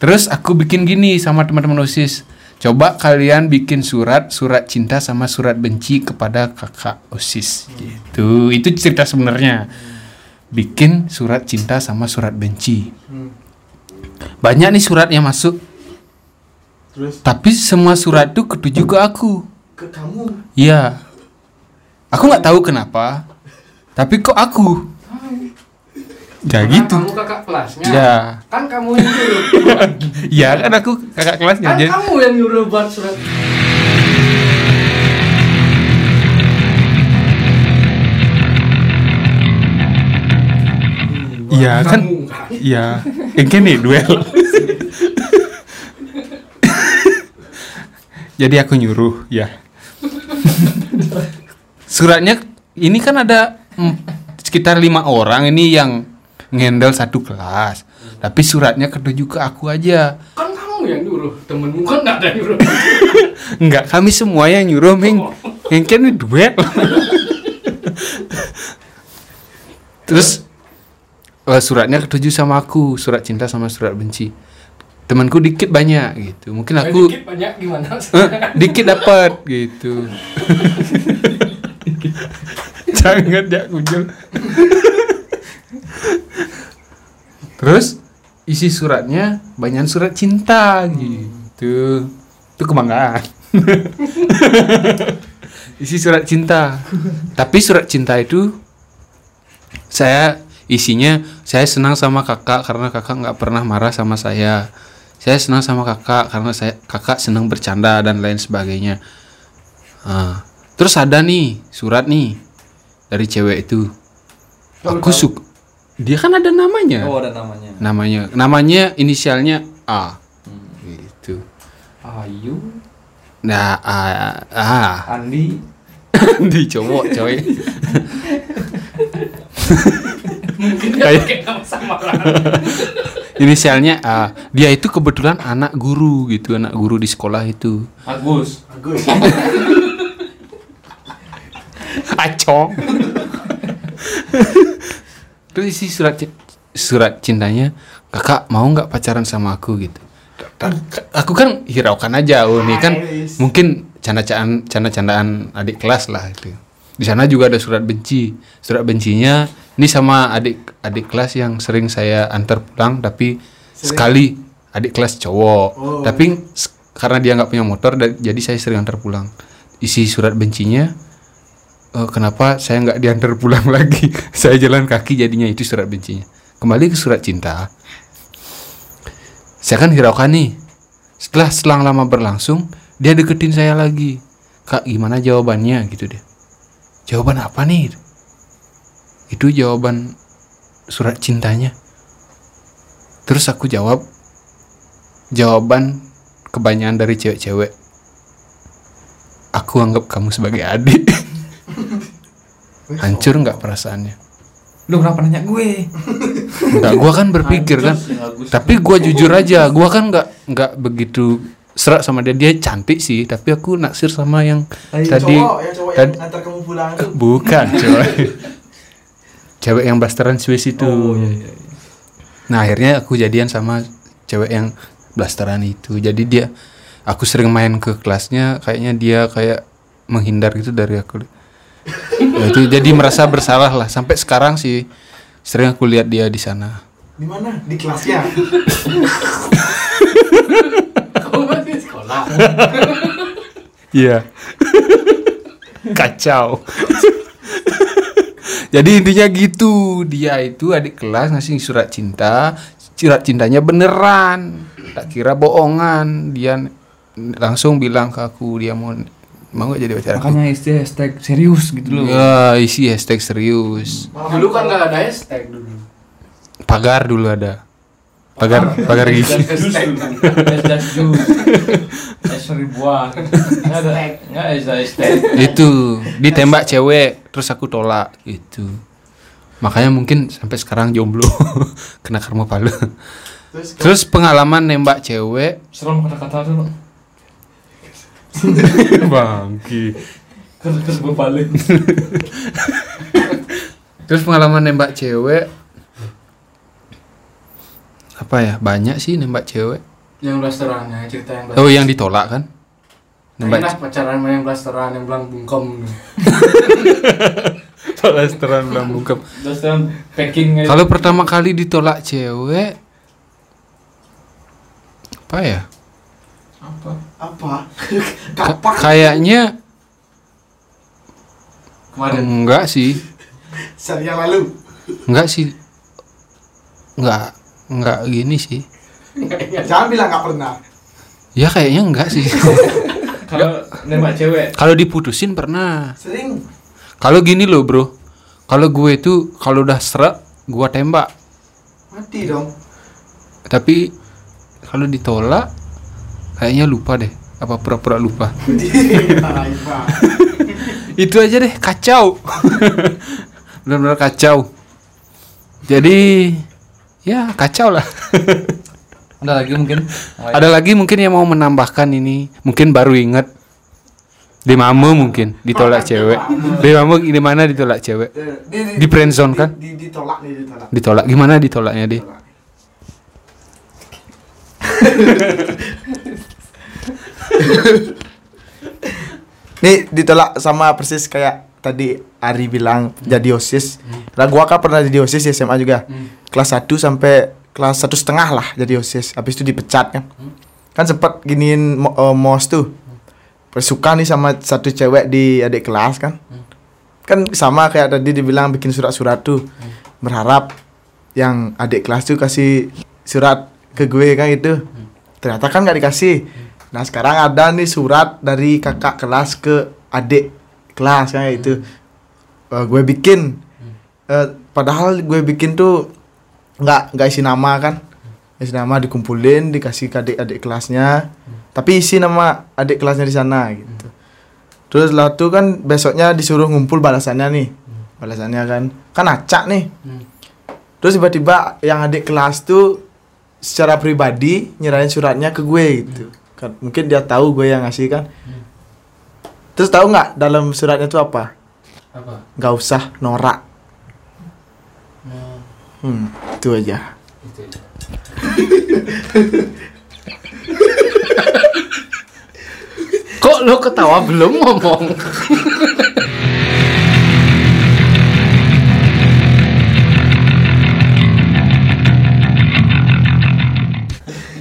Terus aku bikin gini sama teman-teman OSIS. Coba kalian bikin surat, surat cinta sama surat benci kepada kakak OSIS gitu. Itu cerita sebenarnya. Bikin surat cinta sama surat benci. Banyak nih suratnya masuk. Terus? Tapi semua surat tuh ketuju ke aku. Ke kamu? Iya. Aku nggak tahu kenapa. Tapi kok aku? Ya karena gitu. Kamu kakak kelasnya. Ya. Kan kamu yang nyuruh. Iya kan aku kakak kelasnya. Kan jadi... kamu yang nyuruh buat surat. Iya kan. Iya. Ini duel. Jadi aku nyuruh, ya. Suratnya ini kan ada mm, sekitar lima orang ini yang ngendel satu kelas, hmm. tapi suratnya ketuju ke aku aja. Kan kamu yang nyuruh, temenmu kan nggak ada nyuruh. Nggak, kami semua yang nyuruh, Ming. Mungkin duet. Terus uh, suratnya ketuju sama aku, surat cinta sama surat benci. Temanku dikit banyak gitu, mungkin aku. Dikit banyak gimana? Eh, dikit dapat gitu. Jangan ya ujung. Terus isi suratnya banyak surat cinta gitu. Itu kebanggaan. Isi surat cinta. Tapi surat cinta itu saya isinya saya senang sama kakak karena kakak nggak pernah marah sama saya. Saya senang sama kakak karena saya kakak senang bercanda dan lain sebagainya. Nah, terus ada nih surat nih dari cewek itu. Aku suka. Dia kan ada namanya. Oh, ada namanya. Namanya, namanya inisialnya A. Hmm. Gitu. Ayu. Nah, A. A. Andi. Andi cowok, coy. Mungkin kayak sama lah. Inisialnya A. Dia itu kebetulan anak guru gitu, anak guru di sekolah itu. Agus. Agus. Acong. Terus isi surat surat cintanya, kakak mau nggak pacaran sama aku gitu. Aku kan hiraukan aja, oh ini kan mungkin canda-candaan canda-candaan adik kelas lah gitu. Di sana juga ada surat benci. Surat bencinya ini sama adik adik kelas yang sering saya antar pulang, tapi sering. Sekali adik kelas cowok, oh. Tapi karena dia nggak punya motor, jadi saya sering antar pulang. Isi surat bencinya, oh, kenapa saya nggak diantar pulang lagi? Saya jalan kaki jadinya. Itu surat bencinya. Kembali ke surat cinta. Saya kan hiraukan nih. Setelah selang lama berlangsung, dia deketin saya lagi. Kak, gimana jawabannya gitu deh. Jawaban apa nih? Itu jawaban surat cintanya. Terus aku jawab jawaban kebanyakan dari cewek-cewek. Aku anggap kamu sebagai adik. Hancur nggak perasaannya? Lu kenapa nanya gue? Nggak, gue kan berpikir kan. Tapi gue jujur aja, gue kan nggak nggak begitu serak sama dia. Dia cantik sih, tapi aku naksir sama yang Ay, tadi. Cowok, ya cowok tadi, yang ngantar kamu pulang itu. Bukan, cowok. Cewek yang blasteran Swiss itu. Oh, iya, iya. Nah akhirnya aku jadian sama cewek yang blasteran itu. Jadi dia, aku sering main ke kelasnya. Kayaknya dia kayak menghindar gitu dari aku. Ya, itu jadi merasa bersalah lah sampai sekarang sih, sering aku lihat dia di sana. Di mana? Di kelasnya. Kamu masih sekolah. Iya. Kacau. Jadi intinya gitu, dia itu adik kelas ngasih surat cinta, surat cintanya beneran, tak kira bohongan. Dia langsung bilang ke aku dia mau mau gak jadi pacar aku. Makanya isi hashtag serius gitu loh. Ya, isi hashtag serius. Dulu kan gak ada hashtag dulu. Pagar dulu ada. Pagar pagar gizi. Es ribuan. Enggak ada estek. Itu ditembak cewek terus aku tolak itu. Makanya mungkin sampai sekarang jomblo kena karma pala. Terus, terus pengalaman nembak cewek serem kata-kata tuh. Bangki. Terus berbalik. Terus pengalaman nembak cewek apa ya? Banyak sih nembak cewek. Yang blasterannya cerita yang blasteran. Oh, yang ditolak kan? Nembak. Enak pacaran sama yang blasteran yang belang bungkom. Blasteran belang bungkom. Blasteran packing. Kalau pertama kali ditolak cewek apa ya? Apa? Apa? Kapan? Kayaknya kemarin. Enggak sih. Sehari yang lalu. Enggak sih. Enggak, enggak gini sih. Jangan bilang enggak pernah. Ya kayaknya enggak sih. Kalau nembak cewek. Kalau diputusin pernah. Sering. Kalau gini loh, Bro. Kalau gue tuh kalau udah serak, gue tembak. Mati dong. Tapi kalau ditolak kayaknya lupa deh, apa pura-pura lupa. Itu aja deh, kacau. Benar-benar kacau. Jadi ya kacau lah. Ada lagi mungkin? Ada lagi mungkin yang mau menambahkan ini? Mungkin baru ingat Dimamo mungkin ditolak cewek. Dimamo di mana ditolak cewek? Di friendzone kan? Ditolak nih ditolak. Ditolak gimana ditolaknya deh? Nih ditolak sama persis kayak tadi Ari bilang hmm. jadi OSIS. Hmm. Nah, gua kan pernah jadi OSIS di S M A juga. Hmm. Kelas satu sampai kelas satu setengah lah jadi OSIS. Habis itu dipecat kan. Hmm. Kan sempat giniin mo- uh, mos tuh. Persuka nih sama satu cewek di adik kelas kan. Hmm. Kan sama kayak tadi dibilang bikin surat-surat tuh. Hmm. Berharap yang adik kelas tuh kasih surat ke gue kan gitu. Hmm. Ternyata kan enggak dikasih. Hmm. Nah, sekarang ada nih surat dari kakak kelas ke adik kelas kayak itu hmm. uh, gue bikin uh, padahal gue bikin tuh nggak nggak isi nama kan isi nama dikumpulin dikasih ke adik adik kelasnya hmm. tapi isi nama adik kelasnya di sana gitu hmm. terus lah tuh kan besoknya disuruh ngumpul balasannya nih hmm. balasannya kan kan acak nih hmm. terus tiba-tiba yang adik kelas tuh secara pribadi nyerahin suratnya ke gue gitu hmm. kan mungkin dia tahu gue yang ngasih kan hmm. Terus tahu nggak dalam suratnya itu apa? Apa? Nggak usah norak. Hmm, hmm itu aja. Itu aja. Kok lo ketawa belum ngomong?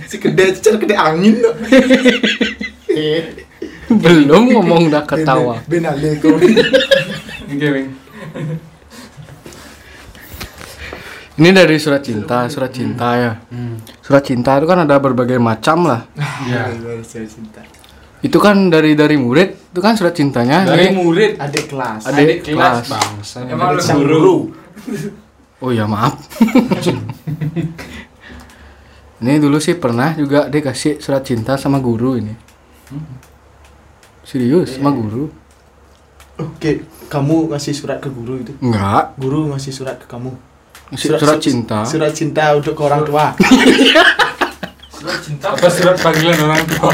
Si kedai cecer kedai angin lo. Belum ngomong udah ketawa. Benale kau. Ini dari surat cinta, surat cinta ya. Surat cinta itu kan ada berbagai macam lah. Iya. Surat cinta. Itu kan dari dari murid, itu kan surat cintanya. Dari murid adik kelas. Adik kelas bangsa. Emang lu guru. Oh ya maaf. Ini dulu sih pernah juga dia kasih surat cinta sama guru ini. Serius, sama guru. Oke, kamu ngasih surat ke guru itu? Enggak. Guru ngasih surat ke kamu. Surat, surat cinta. Surat cinta untuk ke orang tua. Surat cinta apa surat panggilan orang tua?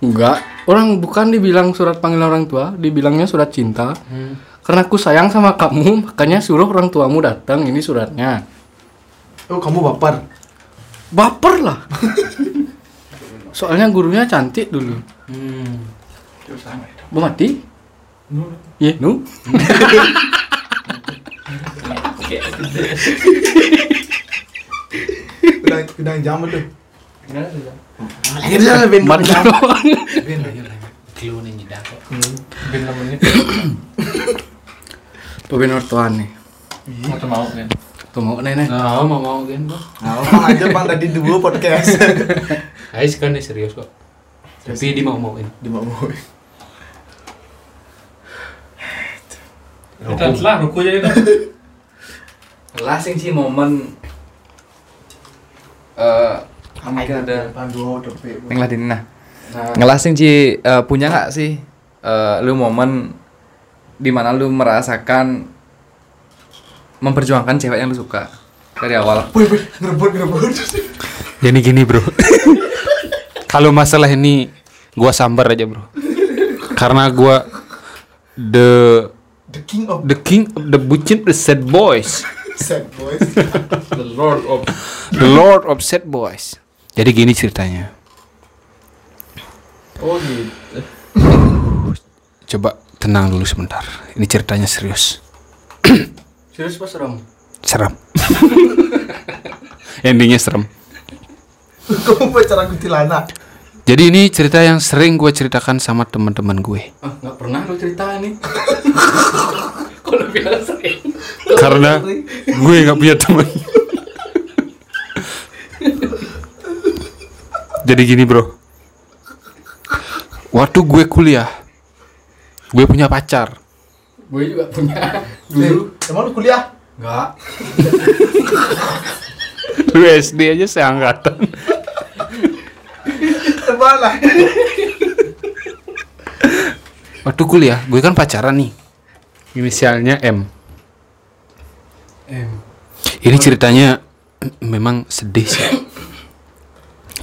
Enggak. Orang bukan dibilang surat panggilan orang tua, dibilangnya surat cinta. Hmm. Karena aku sayang sama kamu, makanya suruh orang tuamu datang. Ini suratnya. Oh, kamu baper. Baper lah. Soalnya gurunya cantik dulu. Hmm. Bu mati? Nu. Ye, nu. Udah udah jam tuh. Enggak ada. Lagi dia ben. Ben aja lagi. Kilo nih dah kok. Ben namanya. Peben ortuan nih. Mau mau kan. Tuh mau nenek. Nah, mau mau kan, Bang. Nah, aja Bang tadi dulu podcast. Ais kan dia serius kok. Serius. Tapi dimau-mauin, dimau-mauin. Kita telah ruku jadi tuh. Lah sing si momen eh amega ada pandu depek. Ning ladine nah. Ngelasing ci uh, punya enggak sih uh, lu momen di mana lu merasakan memperjuangkan cewek yang lu suka dari awal? Boy, boy, ngerebut, ngerebut. Jadi gini, bro. Kalau masalah ini gua sambar aja, bro. Karena gua the the king of the king of the bucin the sad boys. Sad boys. The lord of the lord of sad boys. Jadi gini ceritanya. Oh gitu. Coba tenang dulu sebentar. Ini ceritanya serius. Serius apa serem? Serem. Endingnya serem. Kamu pacaran kuntilanak. Jadi ini cerita yang sering gue ceritakan sama teman-teman gue. Ah, nggak pernah lo cerita ini. Kalau bilang sering. Karena gue nggak punya teman. Jadi gini, bro. Waktu gue kuliah, gue punya pacar. Gue juga punya. Dulu, sama lu kuliah? Enggak. Lu S D aja seangkatan. Tebalah. Waktu kuliah, gue kan pacaran nih. Inisialnya M. M. Ini ceritanya memang sedih sih.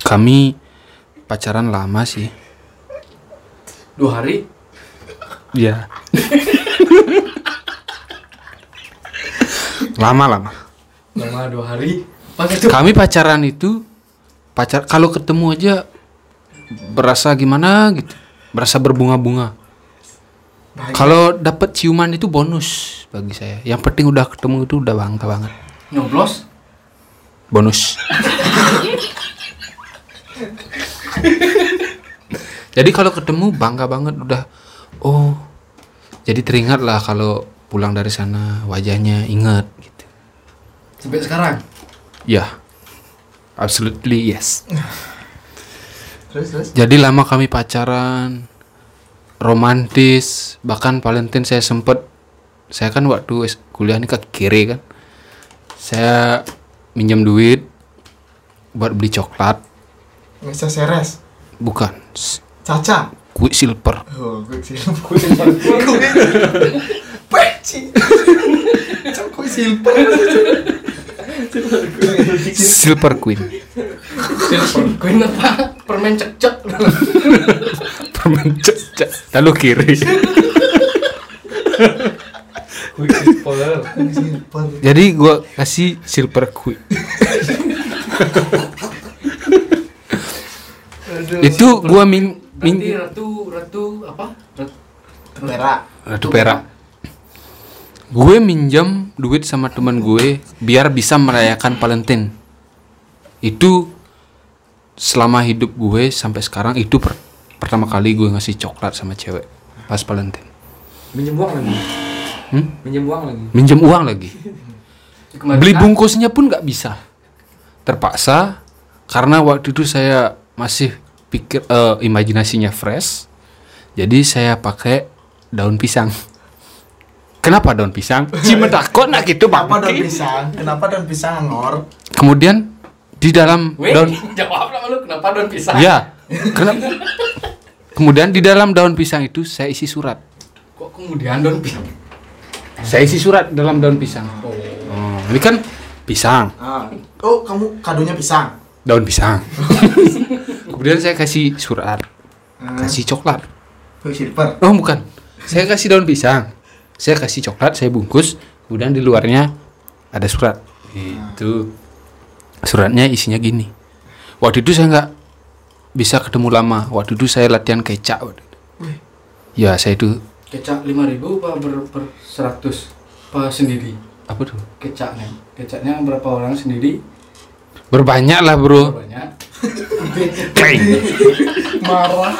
Kami pacaran lama sih. Dua hari? Iya. Lama-lama. Lama dua hari. Kami pacaran itu pacar kalau ketemu aja berasa gimana gitu. Berasa berbunga-bunga. Kalau dapat ciuman itu bonus bagi saya. Yang penting udah ketemu itu udah bangga banget. Nyoblos? Bonus. Jadi kalau ketemu bangga banget udah, oh, jadi teringat lah kalau pulang dari sana wajahnya ingat gitu. Sampai sekarang? Ya, yeah. Absolutely yes. Terus, terus. Jadi lama kami pacaran, romantis, bahkan Valentine saya sempet, saya kan waktu kuliah ini ke kiri kan, saya minjem duit buat beli coklat. Mesa Seres? Bukan. Caca, quick silver. Oh, quick silver. Quick silver. Peci. Quick silver. Silver Queen. Silver Queen apa? Permen cecek. Permen cecek. Lalu kiri. Quick silver. Jadi gua kasih silver quick. Itu gua min Nanti ratu ratu apa? Ratu perak. Ratu perak. Gue minjam duit sama teman gue biar bisa merayakan Valentine. Itu selama hidup gue sampai sekarang itu per- pertama kali gue ngasih coklat sama cewek pas Valentine. Minjem uang lagi. Hmm? Minjem uang lagi. Minjem uang lagi. Beli bungkusnya pun nggak bisa. Terpaksa karena waktu itu saya masih pikir uh, imajinasinya fresh, jadi saya pakai daun pisang. Kenapa daun pisang? Cimetak kok nak gitu bang? Kenapa daun pisang? Kenapa daun pisang Nor? Kemudian di dalam Wih, daun jawablah lu kenapa daun pisang? Ya, kenapa? Kemudian di dalam daun pisang itu saya isi surat. Kok kemudian daun pisang? Saya isi surat dalam daun pisang. Oh, oh ini kan pisang. Ah. Oh, kamu kadonya pisang? Daun pisang. Kemudian saya kasih surat, hmm. kasih coklat. Silver. Oh bukan, saya kasih daun pisang, saya kasih coklat, saya bungkus. Kemudian di luarnya ada surat. Hmm. Itu suratnya isinya gini. Waktu itu saya nggak bisa ketemu lama. Waktu itu saya latihan kecak. Wih. Ya saya itu. Kecak lima ribu apa ber, per seratus apa sendiri? Apa tuh? Kecaknya, kecaknya berapa orang sendiri? Berbanyak lah bro. Berbanyak. Marah.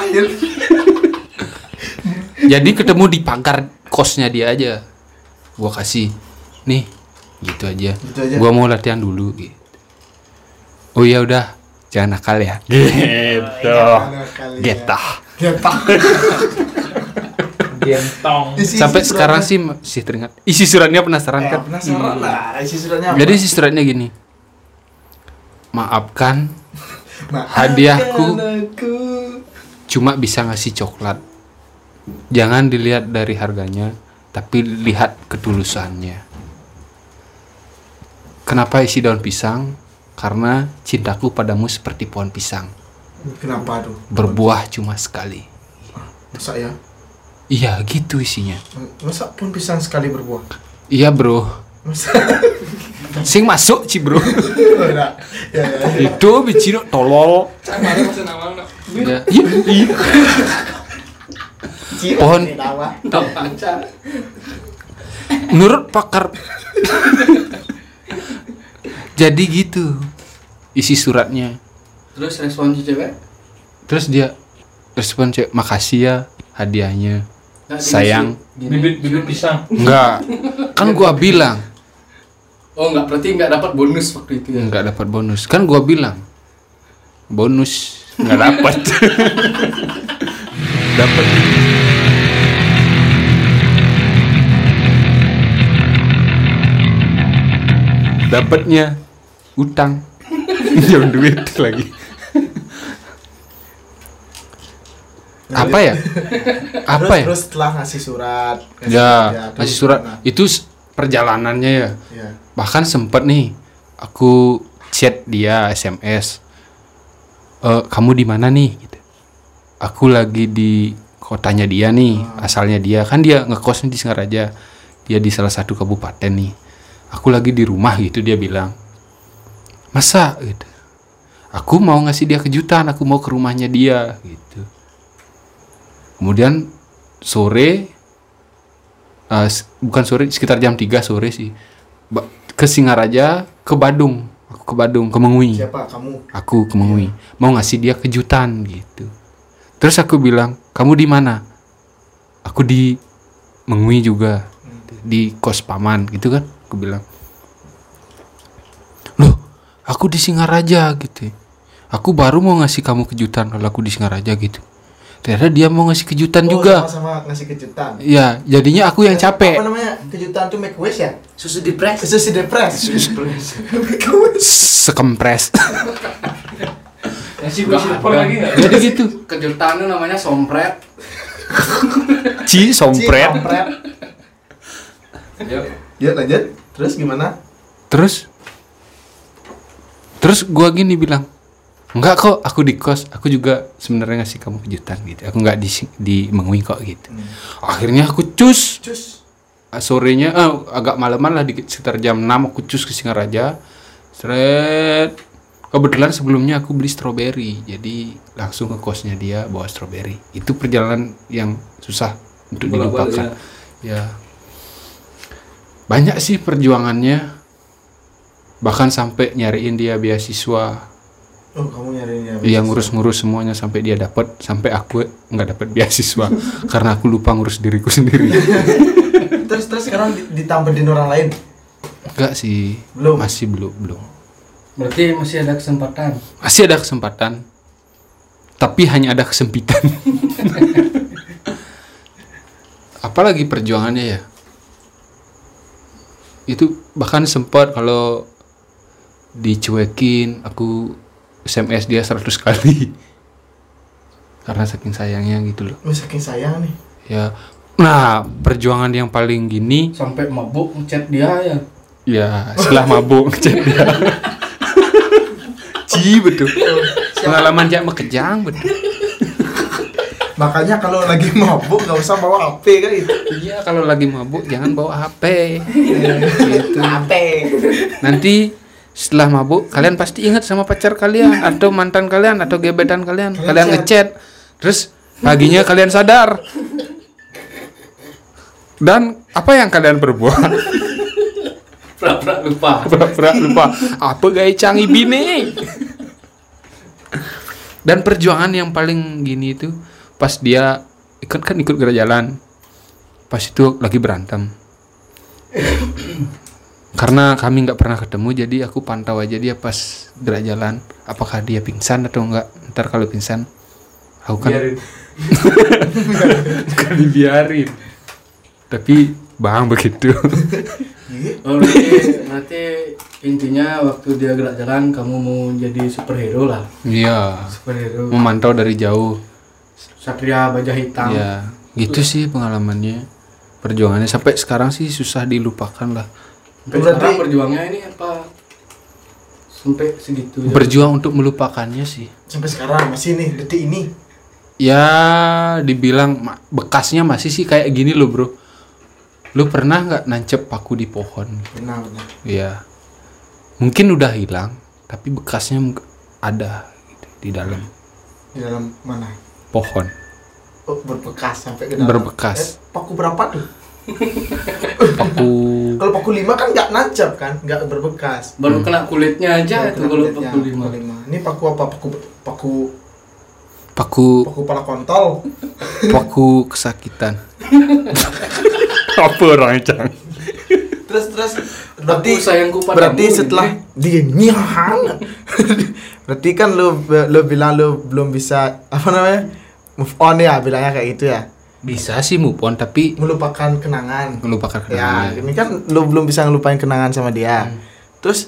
Jadi ketemu di pagar kosnya dia aja. Gua kasih nih gitu aja. Gitu aja. Gua mau latihan dulu gitu. Oh ya udah, jangan nakal ya. Gitu. Getah. Getah. gentong. Sampai suratnya. Sekarang sih masih teringat. Isi suratnya penasaran eh, kan? Penasaran hmm. lah. Isi suratnya apa? Jadi isi suratnya gini. Maafkan, Maafkan hadiahku aku. Cuma bisa ngasih coklat. Jangan dilihat dari harganya, tapi lihat ketulusannya. Kenapa isi daun pisang? Karena cintaku padamu seperti pohon pisang. Kenapa tuh? Berbuah cuma sekali. Masa ya? Iya gitu isinya. Masa pohon pisang sekali berbuah? Iya bro. Masa? Sing masuk ci bro. Ya, ya, ya. Itu biji no tolol. Iya. Pohon. Menurut pakar. Jadi gitu isi suratnya. Terus respon cewek? Terus dia respon cewek, makasih ya hadiahnya. Nah, sayang. Bibit-bibit pisang. Enggak. Kan gua bilang. Oh, enggak, berarti enggak dapat bonus waktu itu ya. Enggak dapat bonus. Kan gua bilang. Bonus enggak dapat. Dapat. Dapatnya utang, pinjam duit lagi. Apa ya? Apa terus, ya? Terus setelah ngasih surat, ngasih ya, ngasih aduh, surat mana? Itu perjalanannya ya. Ya. Bahkan sempet nih, aku chat dia S M S, e, kamu di mana nih? Gitu. Aku lagi di kotanya dia nih, ah. Asalnya dia kan dia ngekosnya di Singaraja, dia di salah satu kabupaten nih. Aku lagi di rumah gitu dia bilang. Masa gitu. Aku mau ngasih dia kejutan, aku mau ke rumahnya dia gitu. Kemudian sore uh, bukan sore, sekitar jam tiga sore sih. Ba- ke Singaraja, ke Badung. Aku ke Badung, ke Mengwi. Siapa kamu? Aku ke Mengwi. Yeah. Mau ngasih dia kejutan gitu. Terus aku bilang, "Kamu di mana?" Aku di Mengwi juga. Di kos paman gitu kan. Aku bilang, aku di Singaraja gitu. Aku baru mau ngasih kamu kejutan kalau aku di Singaraja gitu. Ternyata dia mau ngasih kejutan oh, juga. Sama-sama ngasih kejutan. Iya, jadinya aku yang capek. Apa namanya? Kejutan tuh make wish ya? Susu depres. Susu depres. Susu depres. Sekempres. Ngasih wish apa lagi enggak? Jadi gitu. Kejutan tuh namanya sompret. Ci sompret. Ci sompret. Yuk, yuk lanjut. Terus gimana? Terus Terus gue gini bilang, enggak kok, aku di kos, aku juga sebenarnya ngasih kamu kejutan gitu. Aku enggak di di Mengwi kok gitu. Hmm. Akhirnya aku cus. Cus. Sorenya eh, agak malaman lah, dikit sekitar jam enam aku cus ke Singaraja. Seret. Kebetulan sebelumnya aku beli stroberi. Jadi langsung ke kosnya dia bawa stroberi. Itu perjalanan yang susah untuk dilupakan. Ya. Banyak sih perjuangannya. Bahkan sampai nyariin dia beasiswa. Oh, kamu nyariin dia beasiswa. Iya, ngurus-ngurus semuanya sampai dia dapat, sampai aku nggak dapat beasiswa karena aku lupa ngurus diriku sendiri. Terus terus sekarang ditambahin orang lain? Enggak sih. Belum. Masih belum, belum. Berarti masih ada kesempatan. Masih ada kesempatan. Tapi hanya ada kesempitan. Apalagi perjuangannya ya? Itu bahkan sempat kalau dicuekin, aku S M S dia seratus kali karena saking sayangnya gitu loh. Oh, saking sayang nih ya. Nah, perjuangan yang paling gini sampai mabuk ngechat dia ya. Ya, setelah mabuk ngechat dia. Ci betul. Pengalaman jak mekejang betul. Makanya kalau lagi mabuk nggak usah bawa H P kan itu. Iya, kalau lagi mabuk jangan bawa H P. Gitu. H P. Nanti setelah mabuk kalian pasti ingat sama pacar kalian atau mantan kalian atau gebetan kalian. Kalian, kalian ngechat. Terus paginya kalian sadar. Dan apa yang kalian perbuat? Pura-pura lupa. Pura-pura lupa. Apa gaya canggih bini? Dan perjuangan yang paling gini itu pas dia ikut kan ikut gerak jalan, pas itu lagi berantem. Karena kami nggak pernah ketemu, jadi aku pantau aja dia pas gerak jalan, apakah dia pingsan atau enggak. Ntar kalau pingsan, aku kan biarin. Bukan dibiarin, tapi bang begitu. Oh, berarti, berarti intinya waktu dia gerak jalan kamu mau jadi superhero lah. Iya. Superhero. Memantau dari jauh. Satria baja hitam. Iya. Gitu sih pengalamannya. Perjuangannya sampai sekarang sih susah dilupakan lah. Berarti perjuangannya ini apa? Sampai segitu. Berjuang jauh. Untuk melupakannya sih. Sampai sekarang masih nih detik ini. Ya, dibilang bekasnya masih sih kayak gini loh, Bro. Lu pernah nggak nancep paku di pohon? Pernah, pernah. Iya. Mungkin udah hilang, tapi bekasnya ada gitu, di dalam. Di dalam mana? Pohon. Oh, berbekas sampai ke dalam. Berbekas. Eh, paku berapa tuh? Paku. Kalau paku lima kan nggak nancep kan, nggak berbekas. Baru hmm. kena kulitnya aja itu kalau paku lima. Ini paku apa? Paku paku paku paku pala kontol. Paku kesakitan. Apa orang cang? Terus terus berarti sayangku pada berarti setelah dia nyihang, berarti kan lo lo bilang lo belum bisa apa namanya move on ya, bilangnya kayak gitu ya? Bisa sih move on tapi melupakan kenangan. Melupakan kenangan. Ya, ini kan lo belum bisa ngelupain kenangan sama dia. Hmm. Terus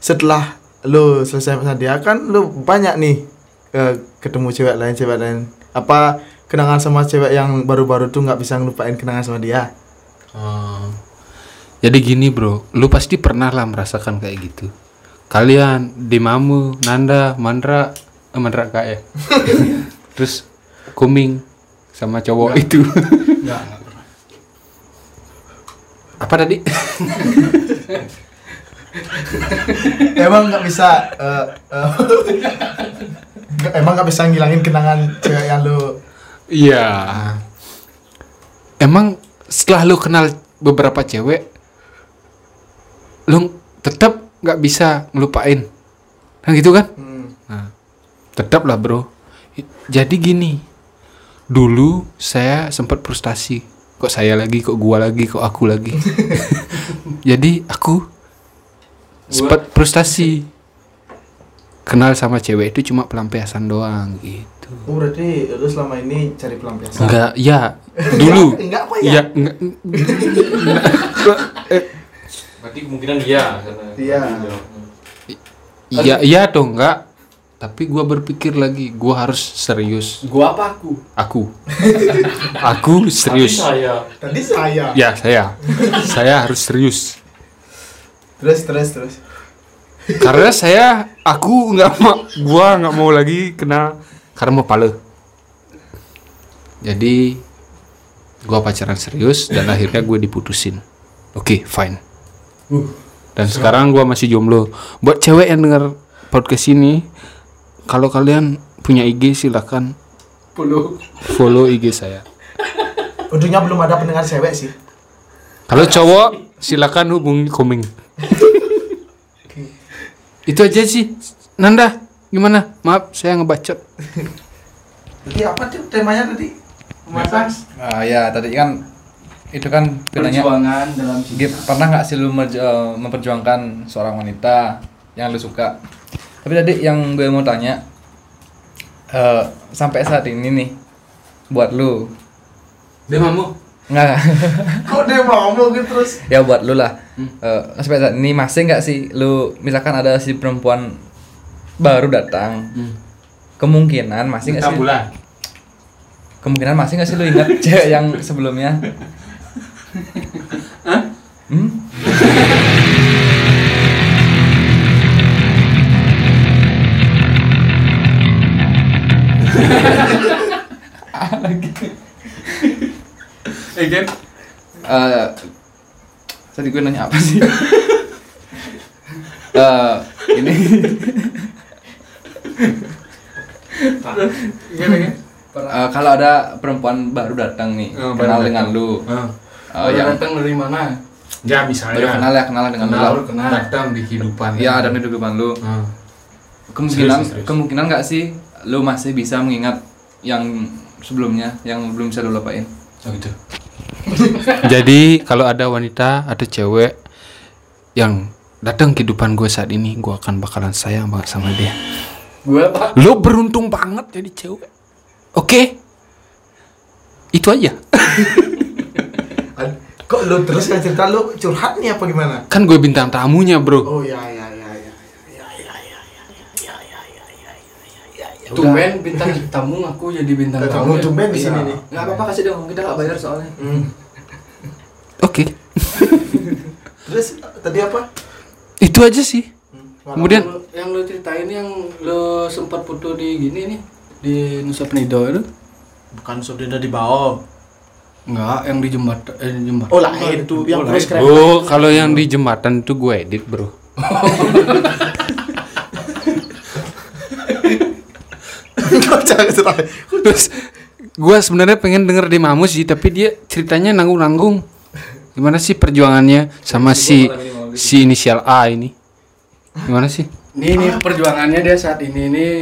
setelah lo selesai sama dia kan lo banyak nih uh, ketemu cewek lain cewek lain apa kenangan sama cewek yang baru-baru tuh nggak bisa ngelupain kenangan sama dia. Hmm. Jadi gini bro, lu pasti pernah lah merasakan kayak gitu. Kalian Dimamo, Nanda, Mandra, eh, Mandrak kak ya. Terus kuming sama cowok gak. Itu. Gak, gak pernah. Apa tadi? Emang nggak bisa. Uh, uh, emang nggak bisa ngilangin kenangan cewek yang lu. Iya. Yeah. Emang. Setelah lu kenal beberapa cewek, lu tetap gak bisa ngelupain kan gitu kan? Hmm. Nah, tetap lah bro. Jadi gini, dulu saya sempat frustasi. Kok saya lagi, kok gua lagi, kok aku lagi. Jadi aku sempat frustasi. Kenal sama cewek itu cuma pelampiasan doang gitu. Oh berarti lu selama ini cari pelampiasan? Enggak, ya dulu. Enggak apa ya? Ya enggak. Berarti kemungkinan iya. Iya. Iya, iya atau enggak? Tapi gue berpikir lagi, gue harus serius. Gue apa aku? Aku. Aku serius. Tadi saya. Tadi saya. Ya saya. Saya harus serius. Terus, terus, terus. Karena saya, aku nggak mau, gue nggak mau lagi kenal. Karena mau pale. Jadi gua pacaran serius dan akhirnya gue diputusin. Oke, okay, fine. Uh, dan serang. Sekarang gua masih jomblo. Buat cewek yang denger podcast ini, kalau kalian punya I G silakan follow follow I G saya. Untungnya belum ada pendengar cewek sih. Kalau cowok silakan hubungi koming. Okay. Itu aja sih. Nanda gimana? Maaf, saya ngebacot. Jadi apa tuh temanya tadi? Mas? Ah ya, tadi kan itu kan penanya perjuangan dalam cinta. Pernah enggak sih lu memperjuangkan seorang wanita yang lu suka? Tapi tadi yang gue mau tanya uh, sampai saat ini nih buat lu. Dimamo? Enggak. Kok Dimamo gitu terus? Ya buat lu lah. Uh, sampai saat ini masih enggak sih lu misalkan ada si perempuan baru datang, hmm. kemungkinan masih nggak sih? Bulan. Kemungkinan masih nggak sih lu ingat cewek yang sebelumnya? Hah? Hmm? Ah lagi. Eh Gem, uh, tadi gue nanya apa sih? uh, ini. Uh, kalau ada perempuan baru datang nih, oh, kenal dengan lu. Heeh. Oh. Uh, yang datang dari mana? Ya misalnya. Baru kenal ya, kenal dengan kenal, lu. Kenal. Datang di kehidupan. Iya, ada di kehidupan lu. Uh. Kemungkinan serius, serius. Kemungkinan enggak sih lu masih bisa mengingat yang sebelumnya yang belum bisa lu lupain? Oh gitu. Jadi, kalau ada wanita, ada cewek yang datang kehidupan gue saat ini, gue akan bakalan sayang banget sama dia. Gue apa? Lo beruntung banget jadi cewek. Oke? Okay? Itu aja. Kok lu terus yang cerita lu curhat nih apa gimana? Kan gue bintang tamunya, bro. Oh iya iya iya iya iya iya iya iya iya iya iya iya. Tumben bintang tamu aku jadi bintang tamu. Kamu tumben di sini nih. Enggak apa-apa, kasih dong, kita enggak bayar soalnya. Oke. Terus tadi apa? Itu aja sih. Kemudian yang lu ceritain yang lu sempat foto di gini nih di Nusa Penida itu. Bukan Nusa Penida di Baom. Enggak, yang di jembatan, eh, jembatan. Oh lah, itu yang terus keren. Oh, kalau yang di jembatan itu gue edit, bro. Terus gue sebenarnya pengen denger Dimamo sih, tapi dia ceritanya nanggung-nanggung. Gimana sih perjuangannya sama si si inisial A ini? Gimana sih? Ini nih perjuangannya dia saat ini nih.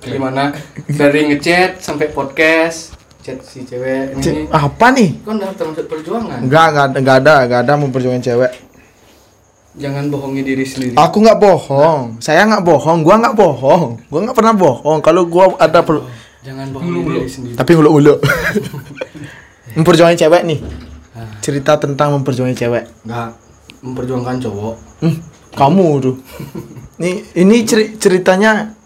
Gimana dari ngechat sampai podcast. Chat si cewek ini. C- apa nih? Kok enggak termasuk perjuangan? Enggak, enggak ada, enggak ada, enggak ada memperjuangkan cewek. Jangan bohongi diri sendiri. Aku enggak bohong. Nah. Saya enggak bohong, gua enggak bohong. Gua enggak pernah bohong. Kalau gua ada per- jangan bohongi hulu. Diri sendiri. Tapi hulu-hulu. Memperjuangkan cewek nih. Cerita tentang memperjuangkan cewek. Enggak, memperjuangkan cowok. Hmm, kamu tuh. Nih, ini ceri- ceritanya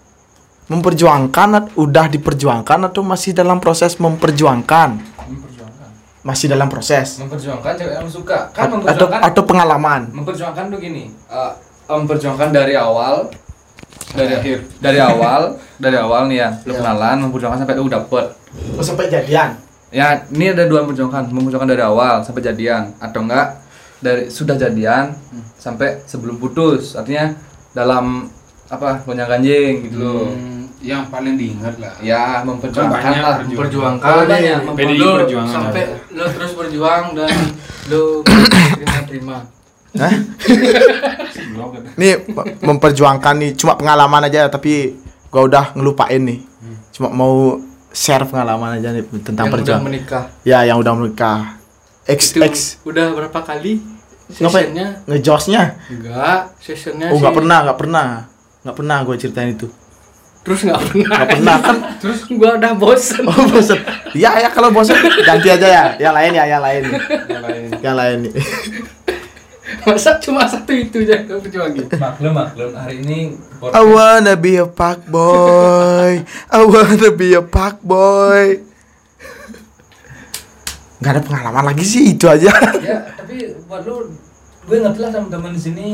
memperjuangkan, udah diperjuangkan atau masih dalam proses memperjuangkan? Memperjuangkan. Masih dalam proses. Memperjuangkan cewek yang suka. Kan A- memperjuangkan atau, atau pengalaman. Memperjuangkan tuh gini, uh, memperjuangkan dari awal dari akhir. Dari awal, dari awal nih ya, lu kenalan, memperjuangkan sampai lu dapet. Oh, sampai jadian. Ya, ini ada dua memperjuangkan, memperjuangkan dari awal sampai jadian atau enggak dari sudah jadian hmm. sampai sebelum putus. Artinya dalam apa? Gonjang-ganjing gitu loh. Hmm. Yang paling diingat lah. Ya, memperjuangkan lah, memperjuangkan ya, memperjuangkan sampai lo terus berjuang dan lo terima. Hah? Nih memperjuangkan nih cuma pengalaman aja tapi gua udah ngelupain nih. Cuma mau share pengalaman aja nih tentang perjuangan. Yang udah menikah. Ya, yang udah menikah. X X udah berapa kali sessionnya? Ngejosnya? Enggak, sessionnya sih. Oh, enggak pernah, enggak pernah. Enggak pernah gua ceritain itu. Terus nggak pernah, nggak pernah kan? Terus gua udah bosen. Oh bosen. Ya ya kalau bosen ganti aja ya, yang lain ya, yang lain, yang lain, yang lain. Masa cuma satu itu aja kamu perjuangin? Maklum maklum hari ini. Podcast. I wanna be a fuck boy, I wanna be a fuck boy. Gak ada pengalaman lagi sih itu aja. Ya tapi buat lu, gue ngerti lah teman-teman di sini.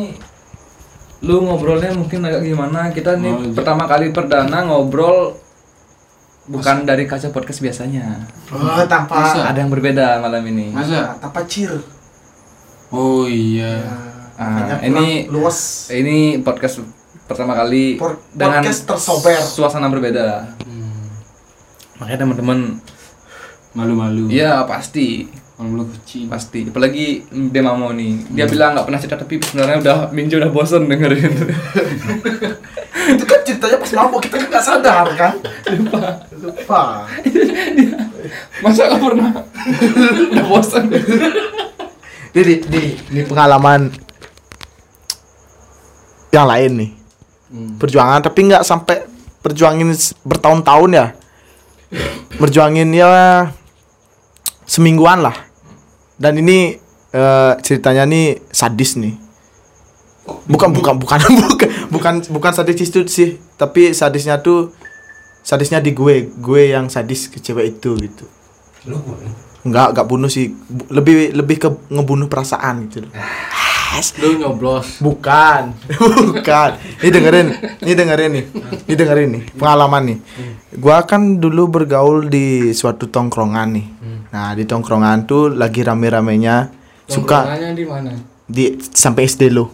Lu ngobrolnya mungkin agak gimana, kita nih oh, pertama kali perdana ngobrol bukan masa? Dari kaca podcast biasanya. Oh, tanpa masa? Ada yang berbeda malam ini. Masa? Tanpa cheer. Oh iya ya, nah, ini luas. Ini podcast pertama kali Por- dengan tersober. Suasana berbeda hmm. Makanya teman-teman malu-malu. Iya pasti malu-malu kucing. Pasti, apalagi Dimamo nih. Dia hmm. bilang gak pernah cerita tapi sebenarnya udah Minjo udah bosen dengerin. Itu kan ceritanya pas mabok, kita kan gak sadar kan? Lupa. Lupa. Dia, masa gak pernah? Udah bosen. Jadi, di, di pengalaman yang lain nih. Hmm. Perjuangan tapi gak sampai perjuangin bertahun-tahun ya. Berjuangin ya semingguan lah. Dan ini uh, ceritanya nih sadis nih. Bukan bukan bukan bukan bukan bukan sadis itu sih, tapi sadisnya tuh sadisnya di gue, gue yang sadis ke cewek itu gitu. Lu bunuh? Enggak, enggak bunuh sih. Lebih lebih ke ngebunuh perasaan gitu. Lu nyoblos. Bukan. Bukan. Ini dengerin, ini dengerin nih. Ini dengerin nih pengalaman nih. Gua kan dulu bergaul di suatu tongkrongan nih. Nah, di tongkrongan tuh lagi rame-ramenya. Suka di mana? Di sampai S D lo.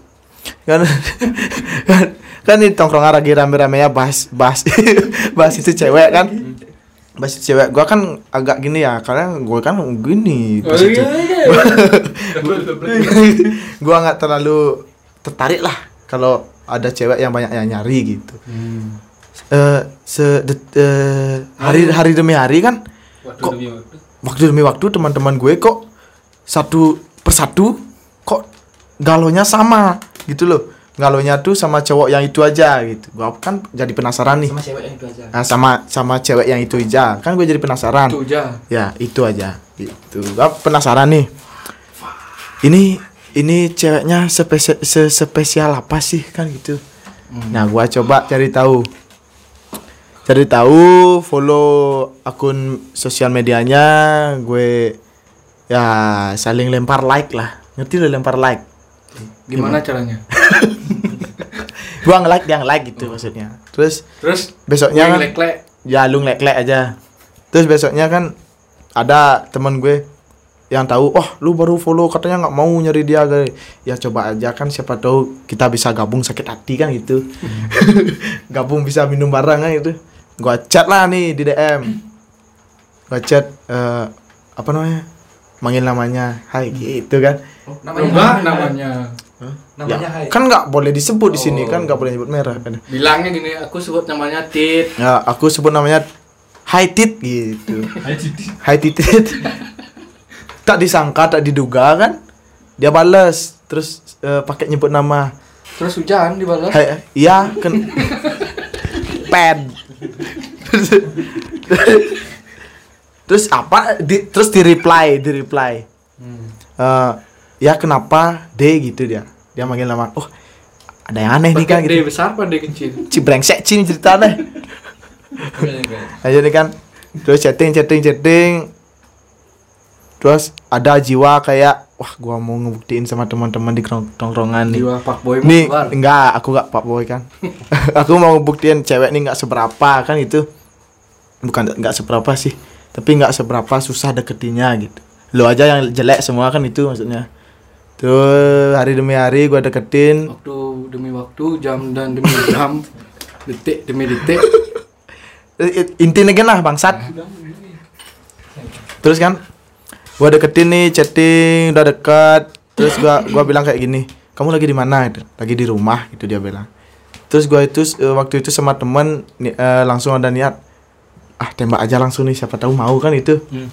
Kan kan, kan di tongkrongan lagi rame-ramenya bahas bahas bahas itu cewek kan. Bahas itu cewek. Gua kan agak gini ya, karena gua kan gini. Oh, iya, iya. Gua enggak terlalu tertarik lah kalau ada cewek yang banyak yang nyari gitu. Hmm. Uh, se de, uh, hari hari demi hari kan. Waktu kok, demi waktu. Waktu demi waktu teman-teman gue kok satu persatu kok galonya sama gitu loh. kalau nyatu sama cowok yang itu aja gitu. Gua kan jadi penasaran nih. Sama cewek yang itu aja. Nah, sama sama cewek yang itu aja. Kan gua jadi penasaran. Itu aja. Ya, itu aja. Gitu. Gua penasaran nih. Ini ini ceweknya spesial, sespesial apa sih kan gitu. Hmm. Nah, gua coba cari tahu. Cari tahu, follow akun sosial medianya, gue ya saling lempar like lah, ngerti lo lempar like gimana, gimana? Caranya gua nge-like dia nge-like gitu oh. Maksudnya terus terus besoknya kan nge-like ya lu nge-like aja. Terus besoknya kan ada teman gue yang tahu, oh lu baru follow katanya nggak mau nyari dia, ya coba aja kan siapa tahu kita bisa gabung sakit hati kan gitu. Gabung bisa minum bareng kan gitu. Gua chat lah nih di D M, gua chat uh, apa namanya manggil namanya, hai gitu kan. Oh, namanya enggak, namanya. Huh? Namanya ya, hai. Kan enggak boleh disebut oh. Di sini kan enggak boleh nyebut merah kan. Bilangnya gini, aku sebut namanya Tit. Ya, aku sebut namanya Hai Tit gitu. Hai Tit. Hai Tit. Tak disangka, tak diduga kan. Dia balas terus uh, pakai nyebut nama. Terus hujan dibalas. Hai, iya kan. Pad. Terus, terus apa di, terus di reply di reply hmm. uh, ya kenapa D gitu, dia dia manggil nama, oh ada yang aneh nih kan D gitu. Besar apa D kecil cibrengsek cing ceritanya. Aja nih kan. Terus chatting chatting chatting terus ada jiwa kayak, wah gua mau ngebuktiin sama teman-teman di tongkrongan nih jiwa pak boy nih keluar. Enggak, aku enggak pak boy kan. Aku mau ngebuktiin cewek nih enggak seberapa kan itu, bukan enggak seberapa sih, tapi nggak seberapa susah deketinnya gitu. Lo aja yang jelek semua kan itu maksudnya. Tuh hari demi hari gue deketin. Waktu demi waktu, jam dan demi jam, detik demi detik. Intinya kan lah bangsat. Terus kan, gue deketin nih, chatting udah dekat. Terus gue gue bilang kayak gini, kamu lagi di mana? Lagi di rumah gitu dia bilang. Terus gue itu waktu itu sama temen uh, langsung ada niat. Ah tembak aja langsung nih, siapa tahu mau kan itu. Hmm.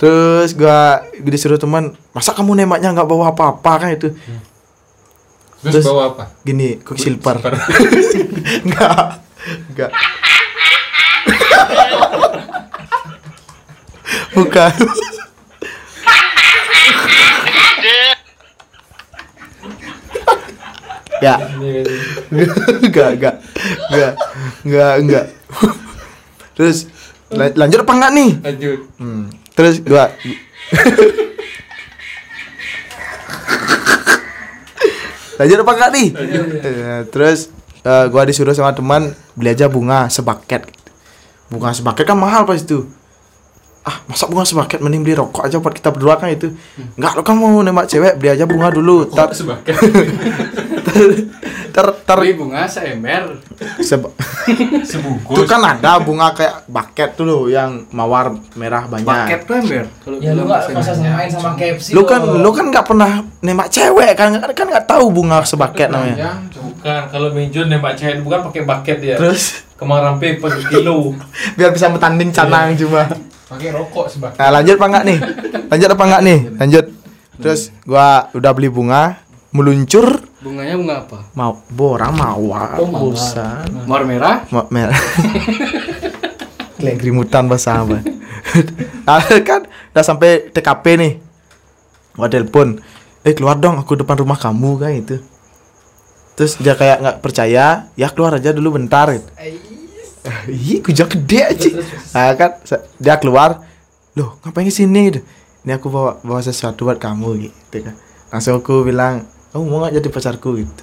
Terus gua disuruh teman, masa kamu nembaknya nggak bawa apa-apa kan itu. Hmm. Terus, Terus bawa apa? Gini, kok silver. Enggak. Enggak. Bukan. Ya. Enggak, enggak. Enggak. Enggak, enggak. Terus lanjut apa enggak nih? Lanjut. Hmm. Terus gua lanjut apa enggak nih? Lanjut. Terus uh, gua disuruh sama teman beli aja bunga sebaket. Bunga sebaket kan mahal pas itu. Ah, masa bunga sebaket, mending beli rokok aja buat kita berdua kan itu. Enggak, lo kan mau nembak cewek, beli aja bunga dulu. Tar sebaket. Ter ter beli bunga se-ember Seba- sebungkus. Itu kan ada bunga kayak bucket tuh loh yang mawar merah banyak. Bucket tuh ember. Kalau ya, lu enggak usah nyamain sama K F C. Lu kan lu kan enggak pernah nembak cewek kan, kan enggak tahu bunga sebaket namanya. Bukan, kalau Minjo nembak cewek bukan pakai bucket ya. Terus kemarampe per kilo. Biar bisa bertanding canang cuma. Pakai rokok sebaket. Nah, lanjut apa enggak nih? Lanjut apa enggak nih? Lanjut. Terus gua udah beli bunga meluncur. Bunganya bunga apa? Mau borang mawar. Oh, mawar. Mawar merah? Mawar merah. Kelengkrimutan bahasa apa? Nah, kan udah sampai T K P nih. Gua telepon. Eh keluar dong, aku depan rumah kamu kayak itu. Terus dia kayak enggak percaya, ya keluar aja dulu bentar. Ih, kujak gede aja. Nah, kan dia keluar. Loh, ngapain ke sini? Ini aku bawa bawa sesuatu buat kamu gitu kan. Langsung aku bilang, kamu mau gak jadi pacarku gitu.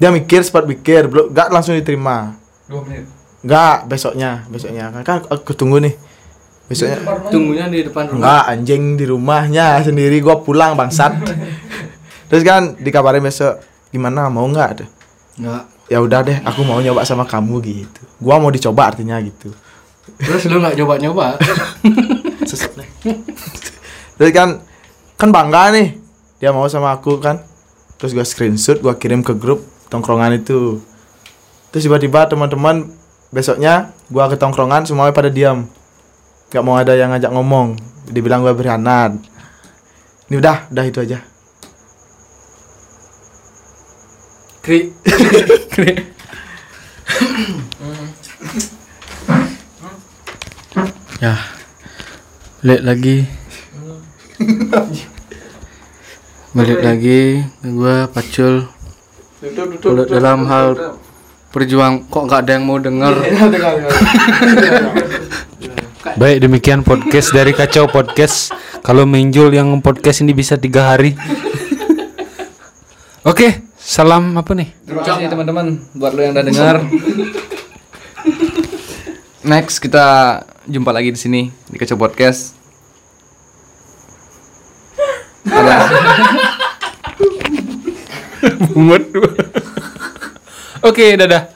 Dia mikir, sempat mikir, belum, gak langsung diterima. Dua menit. Gak, besoknya, besoknya kan, kan aku tunggu nih. Besoknya di tunggunya di depan rumah. Enggak, anjing di rumahnya sendiri, gua pulang bangsat. Terus kan dikabarin besok, gimana mau gak tuh? Enggak. Ya udah deh, aku mau nyoba sama kamu gitu. Gua mau dicoba artinya gitu. Terus lu gak nyoba-nyoba? Sesat nih. Terus kan kan bangga nih, dia mau sama aku kan. Terus gue screenshot, gue kirim ke grup tongkrongan itu. Terus tiba-tiba teman-teman besoknya gue ke tongkrongan semuanya pada diam, gak mau ada yang ngajak ngomong. Dibilang gue berkhianat. Ini udah, udah itu aja. Kri. Kri. Ya. Balik lagi. Balik lagi gue Pacul. Duduk, dalam hal perjuang kok enggak ada yang mau dengar. Baik, demikian podcast dari Kacau Podcast. Kalau Minjul yang podcast ini bisa tiga hari. Oke, salam apa nih? Terima kasih teman-teman buat lo yang udah dengar. Next kita jumpa lagi di sini di Kacau Podcast. Bumet. Oke, dadah.